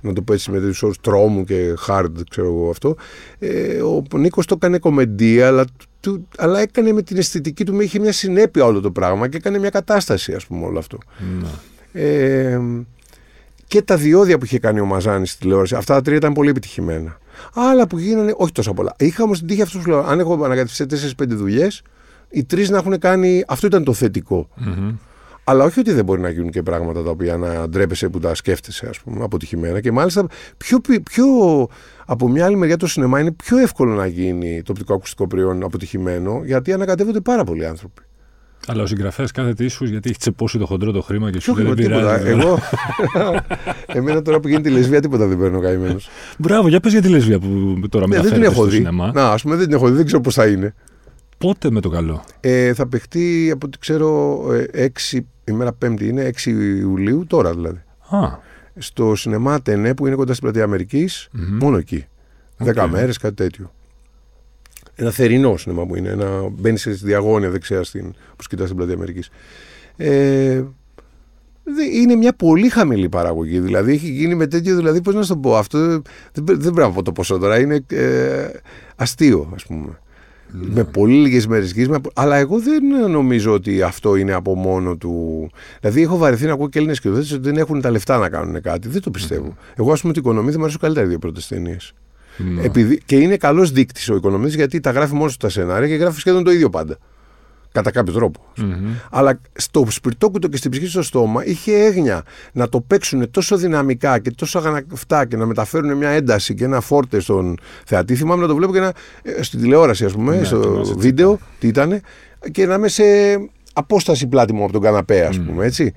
Να το πω έτσι με τέτοιους όρους τρόμου και hard, ξέρω εγώ αυτό. Ε, ο Νίκος το έκανε κομμεντία, αλλά, του, αλλά έκανε με την αισθητική του, είχε μια συνέπεια όλο το πράγμα και έκανε μια κατάσταση, ας πούμε, όλο αυτό. Mm. Ε, και τα διόδια που είχε κάνει ο Μαζάνης στη τηλεόραση, αυτά τα τρία ήταν πολύ επιτυχημένα. Άλλα που γίνανε, όχι τόσο πολλά. Είχα όμως την τύχη αυτού που λέω, αν έχω ανακατευτεί τέσσερις πέντε δουλειές, οι τρεις να έχουν κάνει. Αυτό ήταν το θετικό. Mm-hmm. Αλλά όχι ότι δεν μπορεί να γίνουν και πράγματα τα οποία να ντρέπεσαι που τα σκέφτεσαι, ας πούμε, αποτυχημένα. Και μάλιστα πιο, πιο, από μια άλλη μεριά το σινεμά είναι πιο εύκολο να γίνει το οπτικοακουστικό προϊόν αποτυχημένο, γιατί ανακατεύονται πάρα πολλοί άνθρωποι. Αλλά ο συγγραφέας κάθεται ίσως γιατί έχει τσεπώσει το χοντρό το χρήμα και σου δεν πειράζει. Εγώ. Εμένα τώρα που γίνει τη λεσβία τίποτα δεν παίρνω καημένος. Μπράβο, για πες για τη λεσβία που τώρα μεταφέρεται στο σινεμά. Να, ας πούμε, δεν την έχω δει, δεν ξέρω πώς θα είναι. Πότε με το καλό? Ε, θα παιχτεί από ό,τι ξέρω έξι, ημέρα Πέμπτη είναι, έξι Ιουλίου, τώρα δηλαδή. Α. Στο σινεμά Τενέ που είναι κοντά στην Πλατεία Αμερικής, mm-hmm. μόνο εκεί. Δέκα okay. μέρες, κάτι τέτοιο. Ένα θερινό σινεμά που είναι, ένα, μπαίνεις στη διαγώνια δεξιά στην, που σκητάς στην Πλατεία Αμερικής. Ε, είναι μια πολύ χαμηλή παραγωγή, δηλαδή έχει γίνει με τέτοιο, δηλαδή πώς να σου το πω, αυτό δεν, δεν πρέπει να πω το ποσό τώρα, είναι ε, αστείο, ας πούμε. Mm. Με πολύ λίγες μέρες γης, αλλά εγώ δεν νομίζω ότι αυτό είναι από μόνο του. Δηλαδή, έχω βαρεθεί να ακούω και Έλληνες σκηνοθέτες ότι δεν έχουν τα λεφτά να κάνουν κάτι. Δεν το πιστεύω. Mm. Εγώ, ας πούμε, την οικονομία δεν μου αρέσουν καλύτερα οι δύο πρώτες ταινίες. Mm. Επειδή... Και είναι καλός δείκτης ο οικονομής γιατί τα γράφει μόνος του τα σενάρια και γράφει σχεδόν το ίδιο πάντα. Κατά κάποιο τρόπο. Mm-hmm. Αλλά στο σπιρτόκουτο και στην ψυχή στο στόμα είχε έγνοια να το παίξουν τόσο δυναμικά και τόσο αγανακτικά και να μεταφέρουν μια ένταση και ένα φόρτε στον θεατή. Θυμάμαι να το βλέπω και να, στην τηλεόραση, ας πούμε, yeah, στο βίντεο, yeah. τι ήταν, και να είμαι σε απόσταση πλάτη μου από τον καναπέ, ας mm. πούμε, έτσι.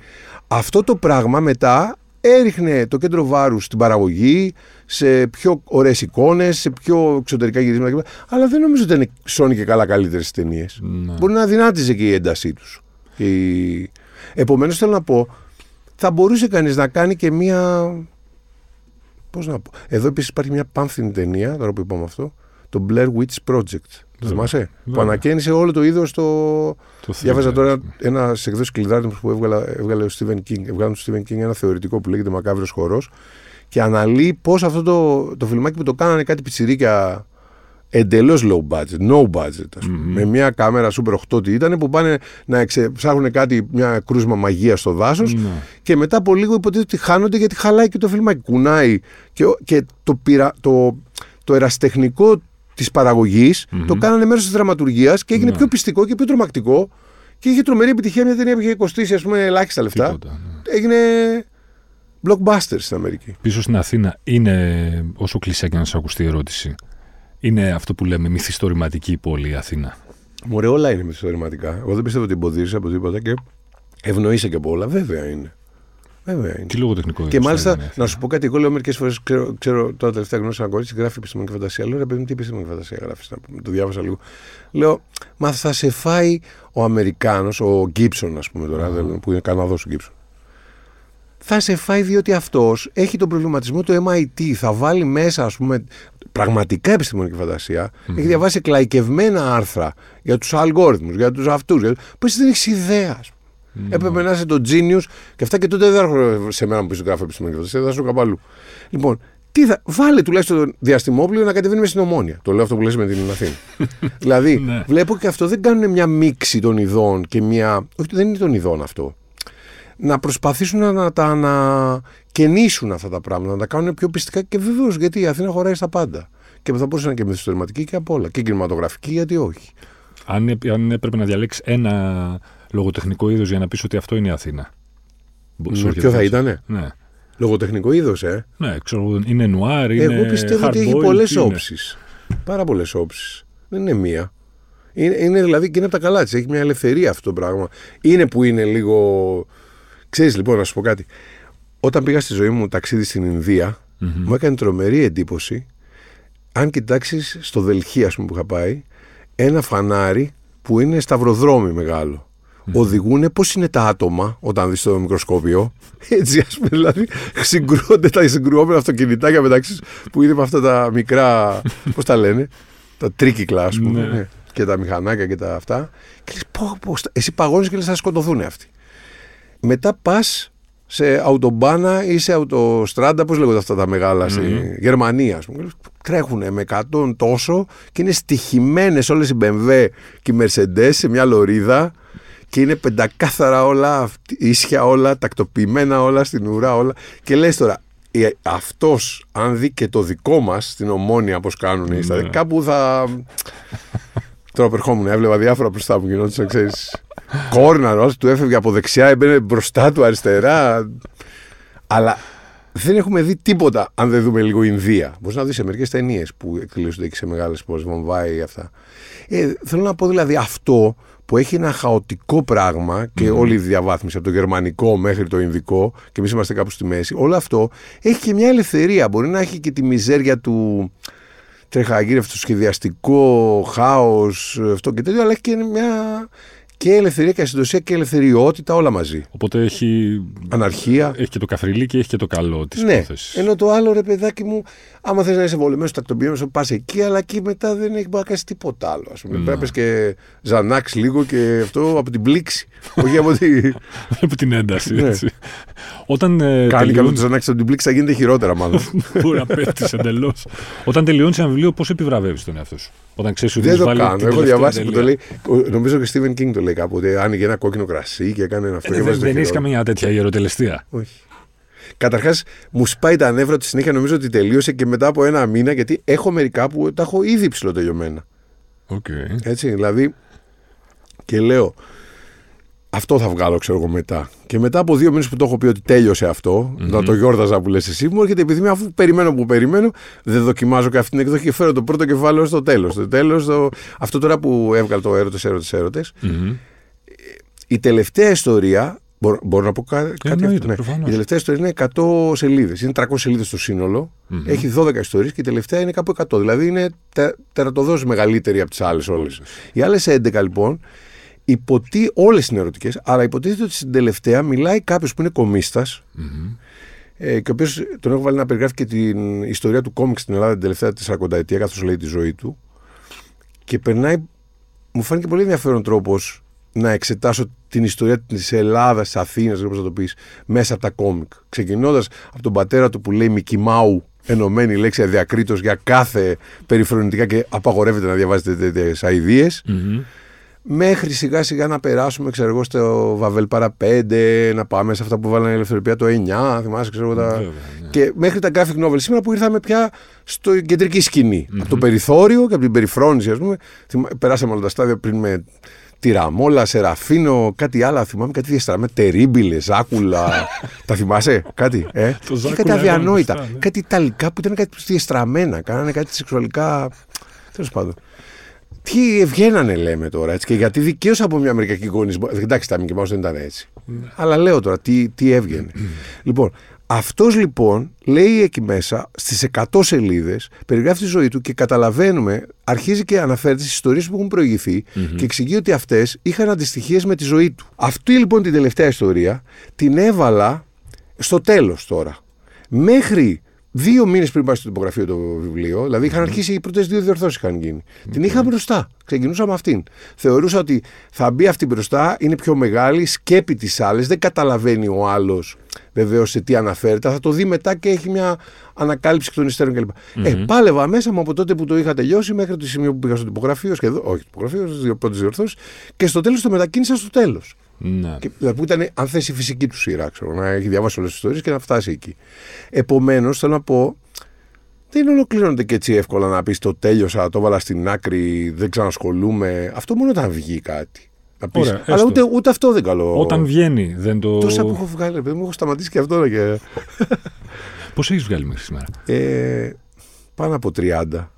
Αυτό το πράγμα μετά έριχνε το κέντρο βάρους στην παραγωγή, σε πιο ωραίες εικόνες, σε πιο εξωτερικά γυρίσματα. Αλλά δεν νομίζω ότι είναι σώνει και καλά καλύτερες ταινίες. Ναι. Μπορεί να δυνάτιζε και η έντασή τους. Και... Επομένως θέλω να πω, θα μπορούσε κανείς να κάνει και μία. Πώς να πω. Εδώ επίσης υπάρχει μια πάνθινη ταινία, τώρα που είπαμε αυτό, το Blair Witch Project. Το θυμάσαι, που ανακαίνισε όλο το είδος το. το Διάβαζα τώρα ένα σε εκδόσεις Κλειδάρτιμος που έβγαλα, έβγαλε ο Στίβεν Κινγκ. Έβγαλε ο Στίβεν Κινγκ ένα θεωρητικό που λέγεται Μακάβριος Χορός και αναλύει πώς αυτό το, το φιλμάκι που το κάνανε κάτι πιτσιρίκια εντελώς low budget, no budget, ας πούμε, mm-hmm. με μια κάμερα Super οκτώ τι ήταν που πάνε να εξε, ψάχνουν κάτι, μια κρούσμα μαγεία στο δάσος mm-hmm. και μετά από λίγο υποτίθεται ότι χάνονται γιατί χαλάει και το φιλμάκι. Κουνάει και, και το, πειρα, το, το ερασιτεχνικό της παραγωγής, mm-hmm. το κάνανε μέρος της δραματουργίας και έγινε yeah. πιο πιστικό και πιο τρομακτικό και είχε τρομερή επιτυχία μια ταινία που είχε κοστίσει, ας πούμε, ελάχιστα λεφτά. Τίποτα, ναι. Έγινε blockbuster στην Αμερική. Πίσω στην Αθήνα είναι, όσο κλεισέ και να σας ακουστεί η ερώτηση, είναι αυτό που λέμε μυθιστορηματική πόλη η Αθήνα. Μωρέ, όλα είναι μυθιστορηματικά. Εγώ δεν πιστεύω ότι εμποδίζεις από τίποτα και ευνοείσαι και από όλα. Βέβαια είναι. Βέβαια. Είναι. Και λογοτεχνικό. Και μάλιστα, είναι. να σου πω κάτι, εγώ λέω μερικές φορές, ξέρω, ξέρω τώρα τελευταία γνώρισα ένα κορίτσι, γράφει επιστημονική φαντασία. Λέω, ρε παιδί μου, τι επιστημονική φαντασία γράφεις? Το διάβασα λίγο. Λέω, μα θα σε φάει ο Αμερικάνος, ο Γκίψον, ας πούμε τώρα, mm. που είναι Καναδός ο Γκίψον. Θα σε φάει διότι αυτός έχει τον προβληματισμό του εμ άι τι. Θα βάλει μέσα, ας πούμε, πραγματικά επιστημονική φαντασία. Mm-hmm. Έχει διαβάσει εκλαϊκευμένα άρθρα για τους αλγόριθμους, για τους αυτούς. Για... Που εσύ δεν έχεις ιδέα. Mm-hmm. Έπρεπε να είσαι το genius και αυτά, και τότε δεν έρχονται σε μένα που είσαι γράφω επιστημονική φαντασία. Θα σου καπαλού. Λοιπόν, τι θα... βάλε τουλάχιστον το διαστημόπλιο να κατεβαίνουμε στην Ομόνια. Το λέω αυτό που λες με την Αθήνα. Δηλαδή, βλέπω και αυτό δεν κάνουν μια μίξη των ειδών και μια. Όχι, δεν είναι των ειδών αυτό. Να προσπαθήσουν να, να τα ανακαινήσουν αυτά τα πράγματα, να τα κάνουν πιο πιστικά, και βεβαίως γιατί η Αθήνα χωράει στα πάντα. Και θα μπορούσε να είναι και μυθιστορηματική και από όλα. Και κινηματογραφική, γιατί όχι. Αν, αν έπρεπε να διαλέξεις ένα λογοτεχνικό είδος για να πεις ότι αυτό είναι η Αθήνα. Ναι, ποιο θα ήτανε? Ναι. Λογοτεχνικό είδος, ε. Ναι, ξέρω, είναι νουάρ, είναι. Εγώ πιστεύω ότι έχει πολλές όψεις. Πάρα πολλές όψεις. Δεν είναι μία. Είναι, είναι δηλαδή και είναι από τα καλά της. Έχει μια ελευθερία αυτό το πράγμα. Είναι που είναι λίγο. Ξέρεις, λοιπόν, να σου πω κάτι. Όταν πήγα στη ζωή μου ταξίδι στην Ινδία, mm-hmm. μου έκανε τρομερή εντύπωση. Αν κοιτάξεις στο Δελχή, ας πούμε, που είχα πάει, ένα φανάρι που είναι σταυροδρόμι μεγάλο. Mm-hmm. Οδηγούνε πώς είναι τα άτομα όταν δεις το μικροσκόπιο. Έτσι, ας πούμε, δηλαδή, συγκρούονται τα συγκρουόμενα αυτοκινητάκια μεταξύ που είναι με αυτά τα μικρά, πώς τα λένε, τα τρίκυκλα, ας πούμε, ναι. και τα μηχανάκια και τα αυτά. Και λες, πω, πω, εσύ παγώνεις και λες, θα σκοτωθούν αυτοί. Μετά πας σε αυτομπάνα ή σε αυτοστράντα, πώς λέγονται αυτά τα μεγάλα, mm-hmm. στη Γερμανία, ας πούμε. Τρέχουνε με εκατόν τόσο και είναι στοιχημένες όλες οι μπι εμ ντάμπλιου και οι Mercedes σε μια λωρίδα και είναι πεντακάθαρα όλα, ίσια όλα, τακτοποιημένα όλα, στην ουρά όλα. Και λες τώρα, αυτός, αν δει και το δικό μας, στην Ομόνια, πώς κάνουν, mm-hmm. κάπου θα... Τώρα περχόμουν, έβλεπα διάφορα μπροστά μου, γινόντουσαν, ξέρεις... Κόρναρος, του έφευγε από δεξιά, έμπαινε μπροστά του αριστερά. Αλλά δεν έχουμε δει τίποτα αν δεν δούμε λίγο Ινδία. Μπορείς να δεις σε μερικές ταινίες που εκδηλώνονται και σε μεγάλες πόλεις, Μομβάη, αυτά. Ε, θέλω να πω δηλαδή αυτό που έχει ένα χαοτικό πράγμα και mm. όλη η διαβάθμιση από το γερμανικό μέχρι το ινδικό, και εμείς είμαστε κάπου στη μέση, όλο αυτό έχει και μια ελευθερία. Μπορεί να έχει και τη μιζέρια του. Τρεχαγύρευτο, σχεδιαστικό, χάος, αυτό και τέτοιο, αλλά έχει και μια. Και ελευθερία και ασυντοσία και ελευθεριότητα, όλα μαζί. Οπότε έχει. Αναρχία. Έχει και το καφριλί και έχει και το καλό της υπόθεσης. Ναι. Ενώ το άλλο, ρε παιδάκι μου, άμα θες να είσαι βολεμένος, τακτοποιημένος, πας εκεί, αλλά εκεί μετά δεν έχει να κάνεις τίποτα άλλο. Ας πούμε. Να. Πρέπει και ζανάξει λίγο και αυτό από την πλήξη. Όχι από, τη... από την ένταση. Έτσι. Ναι. Όταν. Ε, Κάνει καλό το ζανάξει από την πλήξη, θα γίνεται χειρότερα μάλλον. Μπορεί να πέφτει εντελώς. Όταν τελειώνει ένα βιβλίο, πώς επιβραβεύεις τον εαυτό σου? Όταν ξέρεις ότι δεν το κάνω. Έχω διαβάσει που το λέει. Νομίζω και Στίβεν Κινγκ το λέει. Κάποτε άνοιγε ένα κόκκινο κρασί και έκανε ένα αυτό. Ε, δεν έχει καμία τέτοια ιεροτελεστία. Όχι. Καταρχάς, μου σπάει τα νεύρα τη συνέχεια. Νομίζω ότι τελείωσε και μετά από ένα μήνα, γιατί έχω μερικά που τα έχω ήδη ψηλοτελειωμένα. Okay. Έτσι, δηλαδή. Και λέω, αυτό θα βγάλω, ξέρω εγώ, μετά. Και μετά από δύο μήνες που το έχω πει ότι τέλειωσε αυτό, mm-hmm. να το γιόρταζα που λες εσύ, μου έρχεται η επιθυμία, αφού περιμένω που περιμένω, δεν δοκιμάζω και αυτή την εκδοχή και φέρω το πρώτο κεφάλαιο στο τέλος. Το τέλος, το... Αυτό τώρα που έβγαλε το έρωτες, έρωτες, έρωτες. Mm-hmm. Η τελευταία ιστορία, μπορώ, μπορώ να πω κά... yeah, κάτι αυτό. Ναι. Η τελευταία ιστορία είναι εκατό σελίδες. Είναι τριακόσιες σελίδες στο σύνολο. Mm-hmm. Έχει δώδεκα ιστορίες και η τελευταία είναι κάπου εκατό. Δηλαδή είναι τε... τερατοδόσεις μεγαλύτερη από τις άλλες όλες. Mm-hmm. Οι άλλες έντεκα λοιπόν. Υποτί, όλες είναι ερωτικές, αλλά υποτίθεται ότι στην τελευταία μιλάει κάποιος που είναι κομίστας mm-hmm. ε, και ο οποίος τον έχω βάλει να περιγράφει και την ιστορία του κόμιξ στην Ελλάδα την τελευταία σαρανταετία, καθώς λέει τη ζωή του. Και περνάει, μου φάνηκε πολύ ενδιαφέρον τρόπος να εξετάσω την ιστορία της Ελλάδας, της Αθήνας, όπως θα το πεις, μέσα από τα κόμικ. Ξεκινώντας από τον πατέρα του που λέει Μικιμάου, ενωμένη λέξη αδιακρίτως για κάθε περιφρονητικά και απαγορεύεται να διαβάζετε τέτοιες αηδίες. Mm-hmm. Μέχρι σιγά σιγά να περάσουμε, ξέρω εγώ, στο Βαβέλ παραπέντε, να πάμε σε αυτά που βάλανε η Ελευθερία το εννιά, θυμάσαι, ξέρω τα... Βέβαια, ναι. Και μέχρι τα graphic novel σήμερα που ήρθαμε πια στο κεντρική σκηνή. Mm-hmm. Από το περιθώριο και από την περιφρόνηση, ας πούμε. Θυμά... Περάσαμε όλα τα στάδια πριν με τη Ραμόλα, Σεραφίνο, κάτι άλλο. Θυμάμαι κάτι διαστραμμέ, Τερίμπιλε, Ζάκουλα. Τα θυμάσαι, κάτι. Ε? Και κάτι αδιανόητα. Μιστά, ναι. Κάτι ιταλικά που ήταν κάτι διαστραμμένα, κάνανε κάτι σεξουαλικά. Τέλος πάντων. Τι ευγαίνανε, λέμε τώρα. Έτσι, και γιατί δικαίως από μια αμερικανική γονισμό. Εντάξει, τα Μικη Μάους δεν ήταν έτσι. Mm. Αλλά λέω τώρα τι, τι έβγαινε. Mm. Λοιπόν, αυτός λοιπόν λέει εκεί μέσα στις εκατό σελίδες, περιγράφει τη ζωή του και καταλαβαίνουμε, αρχίζει και αναφέρεται στις ιστορίες που έχουν προηγηθεί mm-hmm. και εξηγεί ότι αυτές είχαν αντιστοιχίες με τη ζωή του. Αυτή λοιπόν την τελευταία ιστορία την έβαλα στο τέλος τώρα. Μέχρι. Δύο μήνες πριν πάει στο τυπογραφείο το βιβλίο, δηλαδή είχαν αρχίσει οι πρώτες δύο διορθώσεις είχαν γίνει. Mm-hmm. Την είχα μπροστά. Ξεκινούσα με αυτήν. Θεωρούσα ότι θα μπει αυτή μπροστά, είναι πιο μεγάλη, σκέπει τις άλλες, δεν καταλαβαίνει ο άλλος βεβαίως σε τι αναφέρεται. Θα το δει μετά και έχει μια ανακάλυψη εκ των υστέρων κλπ. Mm-hmm. Ε, πάλευα μέσα μου από τότε που το είχα τελειώσει μέχρι το σημείο που πήγα στο τυπογραφείο, σχεδόν, όχι τυπογραφείο, στις δύο πρώτες διορθώσεις και στο τέλος το μετακίνησα στο τέλος. Ναι. Και, που ήταν, αν θες, η φυσική του σειρά, ξέρω, να έχει διαβάσει όλες τις ιστορίες και να φτάσει εκεί. Επομένως, θέλω να πω, δεν ολοκληρώνεται και έτσι εύκολα να πεις το τέλειωσα, το βάλα στην άκρη, δεν ξανασχολούμαι. Αυτό μόνο όταν βγει κάτι. Να πεις, ωραία, αλλά ούτε, ούτε αυτό δεν καλό. Όταν βγαίνει, δεν το. Τόσα που έχω βγάλει, επειδή μου έχω σταματήσει και αυτό. Και... Πώς έχεις βγάλει μέχρι σήμερα? Ε, πάνω από τριάντα.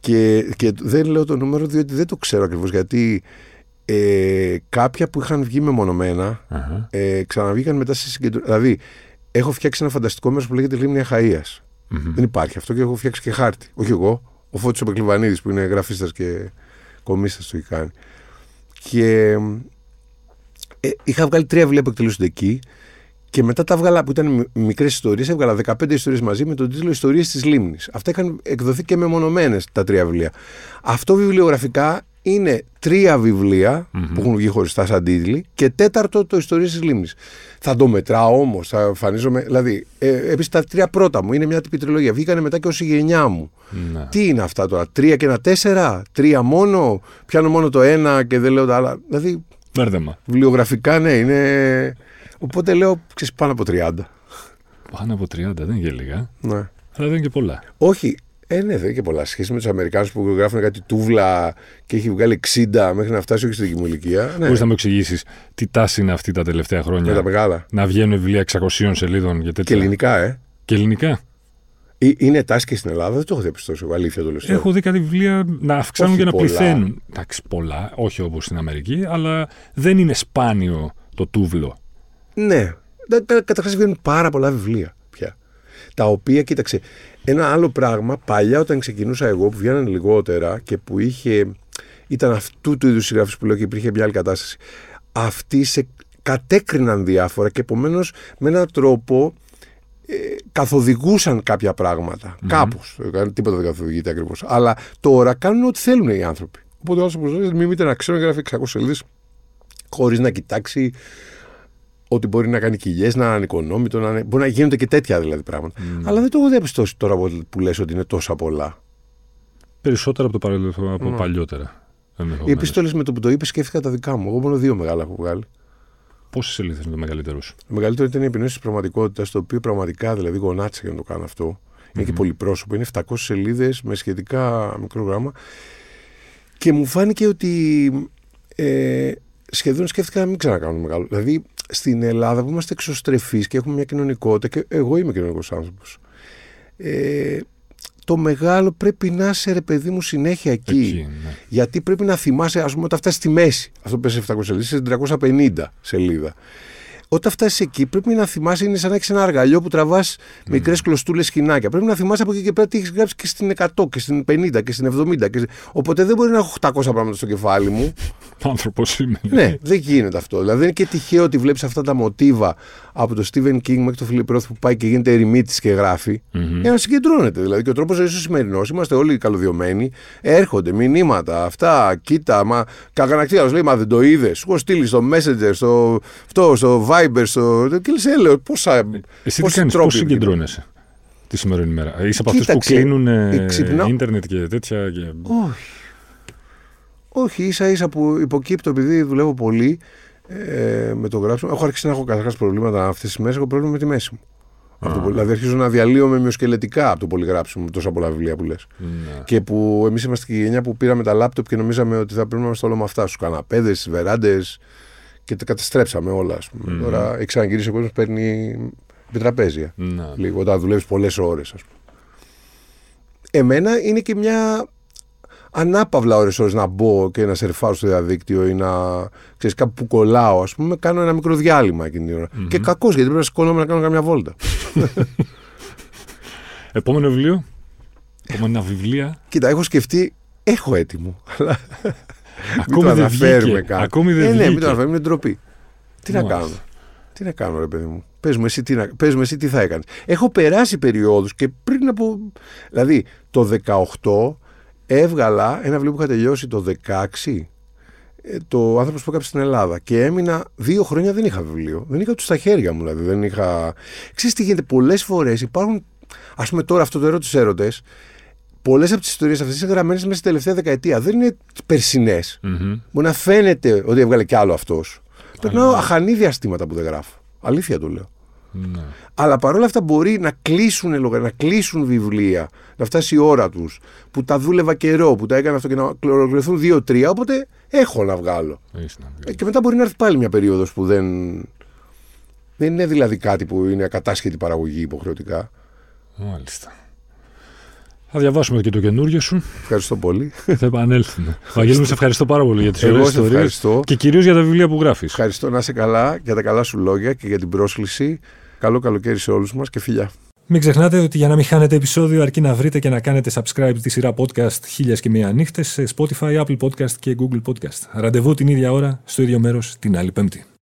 Και, και δεν λέω το νούμερο διότι δεν το ξέρω ακριβώς γιατί. Ε, κάποια που είχαν βγει μεμονωμένα uh-huh. ε, ξαναβγήκαν μετά σε συγκεντρώσεις. Δηλαδή, έχω φτιάξει ένα φανταστικό μέρος που λέγεται Λίμνη Αχαΐας. Mm-hmm. Δεν υπάρχει αυτό και έχω φτιάξει και χάρτη. Όχι εγώ, ο Φώτης ο Πεκλιβανίδης που είναι γραφίστας και κομίστας το έχει κάνει. Και ε, είχα βγάλει τρία βιβλία που εκτελούσονται εκεί και μετά τα βγάλα που ήταν μικρές ιστορίες. Έβγαλα δεκαπέντε ιστορίες μαζί με τον τίτλο Ιστορίες της Λίμνης. Αυτά είχαν εκδοθεί και μεμονωμένες τα τρία βιβλία. Αυτό βιβλιογραφικά. Είναι τρία βιβλία mm-hmm. που έχουν βγει χωριστά σαν τίτλοι και τέταρτο το Ιστορίες της Λίμνης. Θα το μετράω όμως, θα εμφανίζομαι. Δηλαδή, ε, επίσης τα τρία πρώτα μου είναι μια τυπική τριλογία. Βγήκανε μετά και ως η γενιά μου. Mm-hmm. Τι είναι αυτά τώρα, τρία και ένα τέσσερα, τρία μόνο, πιάνω μόνο το ένα και δεν λέω τα άλλα. Δηλαδή, μπέρδεμα. Βιβλιογραφικά ναι, είναι. Οπότε λέω ξέρεις, πάνω από τριάντα. Πάνω από τριάντα, δεν είναι και λίγα. Ναι. Αλλά δεν είναι και πολλά. Όχι. Ε, ναι, δεν είναι και πολλά. Σχέση με τους Αμερικάνους που γράφουν κάτι τούβλα και έχει βγάλει εξήντα μέχρι να φτάσει, όχι στην δική μου ηλικία. Ναι. Μπορείς να μου εξηγήσεις τι τάση είναι αυτή τα τελευταία χρόνια? Με τα μεγάλα. Να βγαίνουν βιβλία εξακοσίων σελίδων και τέτοια. Και ελληνικά, ε. Και ελληνικά. Ε, είναι τάση και στην Ελλάδα, δεν το έχω διαπιστώσει. Αλήθεια το λέω. Έχω δει κάτι βιβλία να αυξάνουν όχι και να πολλά. Πληθαίνουν. Εντάξει, πολλά, όχι όπως στην Αμερική, αλλά δεν είναι σπάνιο το τούβλο. Ναι. Καταρχάς βγαίνουν πάρα πολλά βιβλία πια. Τα οποία, κοίταξε. Ένα άλλο πράγμα, παλιά όταν ξεκινούσα εγώ, που βγαίνανε λιγότερα και που είχε, ήταν αυτού του είδους συγγραφής που λέω και υπήρχε μια άλλη κατάσταση, αυτοί σε κατέκριναν διάφορα και επομένως με έναν τρόπο ε, καθοδηγούσαν κάποια πράγματα. Mm-hmm. Κάπως. Τίποτα δεν καθοδηγείται ακριβώς. Αλλά τώρα κάνουν ό,τι θέλουν οι άνθρωποι. Οπότε ο άνθρωπος λέει, μιμείται να ξέρω να γράφει εξακόσιες σελίδες χωρίς να κοιτάξει. Ότι μπορεί να κάνει κοιλιές, να είναι ανεκονόμητο, να... μπορεί να γίνονται και τέτοια δηλαδή πράγματα. Mm. Αλλά δεν το έχω διαπιστώσει τώρα που λες ότι είναι τόσα πολλά. Περισσότερα από, το παρελθόν, από mm. παλιότερα. Οι επιστόλες με το που το είπες σκέφτηκα τα δικά μου. Εγώ μόνο δύο μεγάλα έχω βγάλει. Πόσες σελίδες είναι το μεγαλύτερο σου? Το μεγαλύτερο ήταν η επινόηση της πραγματικότητας, το οποίο πραγματικά δηλαδή γονάτισα για να το κάνω αυτό. Mm-hmm. Είναι και πολυπρόσωπο. Είναι επτακόσιες σελίδες με σχετικά μικρό γράμμα. Και μου φάνηκε ότι ε, σχεδόν σκέφτηκα να μην ξανακάνω μεγάλο. Δηλαδή. Στην Ελλάδα που είμαστε εξωστρεφείς και έχουμε μια κοινωνικότητα και εγώ είμαι κοινωνικός άνθρωπος. Ε, το μεγάλο πρέπει να είσαι ρε παιδί μου συνέχεια εκεί. εκεί ναι. Γιατί πρέπει να θυμάσαι, ας πούμε, όταν φτάσεις στη μέση. Αυτό που πες επτακόσιες σελίδες, τριακόσια πενήντα σελίδα. Όταν φτάσεις εκεί, πρέπει να θυμάσαι, είναι σαν να έχεις ένα αργαλιό που τραβάς mm. μικρές κλωστούλες σκηνάκια. Πρέπει να θυμάσαι από εκεί και πέρα τι έχεις γράψει και στην εκατό και στην πενήντα και στην εβδομήντα. Και... Οπότε δεν μπορεί να έχω οκτακόσια πράγματα στο κεφάλι μου. Άνθρωπος είμαι. Ναι, δεν γίνεται αυτό. Δηλαδή δεν είναι και τυχαίο ότι βλέπεις αυτά τα μοτίβα από τον Στίβεν Κινγκ μέχρι τον Φιλιπππρόθ που πάει και γίνεται ερημίτης και γράφει. Mm-hmm. Για να συγκεντρώνεται. Δηλαδή και ο τρόπος ζωής ο σημερινός. Είμαστε όλοι καλωδιωμένοι. Έρχονται μηνύματα, αυτά, κοίτα, μα καγανακτήρας λέει, μα δεν το είδες. Σου έχω στείλει στο Messenger, στο αυτό, στο στο... Και λες, έλεω, πόσα... Εσύ τι κάνεις, πώς συγκεντρώνεσαι τη σημερινή μέρα? Είσαι από αυτούς που κλείνουν ίντερνετ και τέτοια και... Όχι. Όχι, ίσα ίσα που υποκύπτω επειδή δουλεύω πολύ ε, με το γράψιμο. Έχω αρχίσει να έχω καταρχάς προβλήματα αυτές τις μέρες. Έχω πρόβλημα με τη μέση μου. Ah. Δηλαδή αρχίζω να διαλύομαι μειοσκελετικά από το πολύ γράψιμο με τόσα πολλά βιβλία που λες. Yeah. Και που εμείς είμαστε και η γενιά που πήραμε τα λάπτοπ και νομίζαμε ότι θα πρέπει να είμαστε όλο με αυτά. Στους καναπέδες, στις βεράντες. Και τα καταστρέψαμε όλα, ας πούμε. Mm-hmm. Τώρα εξαγγείλει ο κόσμος παίρνει επιτραπέζια. Mm-hmm. Λίγο, όταν δουλεύεις πολλές ώρες, ας πούμε. Εμένα είναι και μια ανάπαυλα ώρες ώρες να μπω και να σερφάρω στο διαδίκτυο ή να ξέρεις κάπου που κολλάω, ας πούμε, κάνω ένα μικρό διάλειμμα εκείνη την ώρα. Mm-hmm. Και κακώς, γιατί πρέπει να σηκώνομαι να κάνω καμιά βόλτα. Επόμενο βιβλίο. Επόμενα βιβλία. Κοίτα, έχω σκεφτεί, έχω έτοιμο, αλλά μην το αναφέρουμε κάπου. Ε, ναι, μην το αναφέρουμε, είναι ντροπή. Τι να κάνω. Τι να κάνω, ρε παιδί μου. Πες μου εσύ τι, να... Πες μου εσύ τι θα έκανες. Έχω περάσει περιόδους και πριν από... Δηλαδή, το δεκαοκτώ έβγαλα ένα βιβλίο που είχα τελειώσει το δεκαέξι, το άνθρωπος που έκαψε στην Ελλάδα. Και έμεινα δύο χρόνια, δεν είχα βιβλίο. Δεν είχα τους στα χέρια μου, δηλαδή. Δεν είχα... Ξέρεις τι γίνεται, πολλές φορές υπάρχουν... Ας πούμε τώρα αυτό το έρωτες, έρωτες. Πολλές από τις ιστορίες αυτές είναι γραμμένες μέσα στην τελευταία δεκαετία. Δεν είναι περσινές. Mm-hmm. Μπορεί να φαίνεται ότι έβγαλε κι άλλο αυτός. Περνάω αχανή διαστήματα που δεν γράφω. Αλήθεια το λέω. Ναι. Αλλά παρόλα αυτά μπορεί να κλείσουν λογαριασμοί, να κλείσουν βιβλία, να φτάσει η ώρα τους, που τα δούλευα καιρό, που τα έκανα αυτό και να ολοκληρωθούν δύο-τρία. Οπότε έχω να βγάλω. Ναι. Και μετά μπορεί να έρθει πάλι μια περίοδος που δεν. Δεν είναι δηλαδή κάτι που είναι ακατάσχετη παραγωγή υποχρεωτικά. Μάλιστα. Θα διαβάσουμε και το καινούριο σου. Ευχαριστώ πολύ. Θα επανέλθουμε. Βαγγέλη μου, σε ευχαριστώ πάρα πολύ για τις ωραίες ιστορίες και κυρίως για τα βιβλία που γράφεις. Ευχαριστώ, να είσαι καλά, για τα καλά σου λόγια και για την πρόσκληση. Καλό καλοκαίρι σε όλους μας και φιλιά. Μην ξεχνάτε ότι για να μην χάνετε επεισόδιο, αρκεί να βρείτε και να κάνετε subscribe τη σειρά podcast Χίλιες και Μία Νύχτες σε Spotify, Apple Podcast και Google Podcast. Ραντεβού την ίδια ώρα, στο ίδιο μέρος, την άλλη Πέμπτη.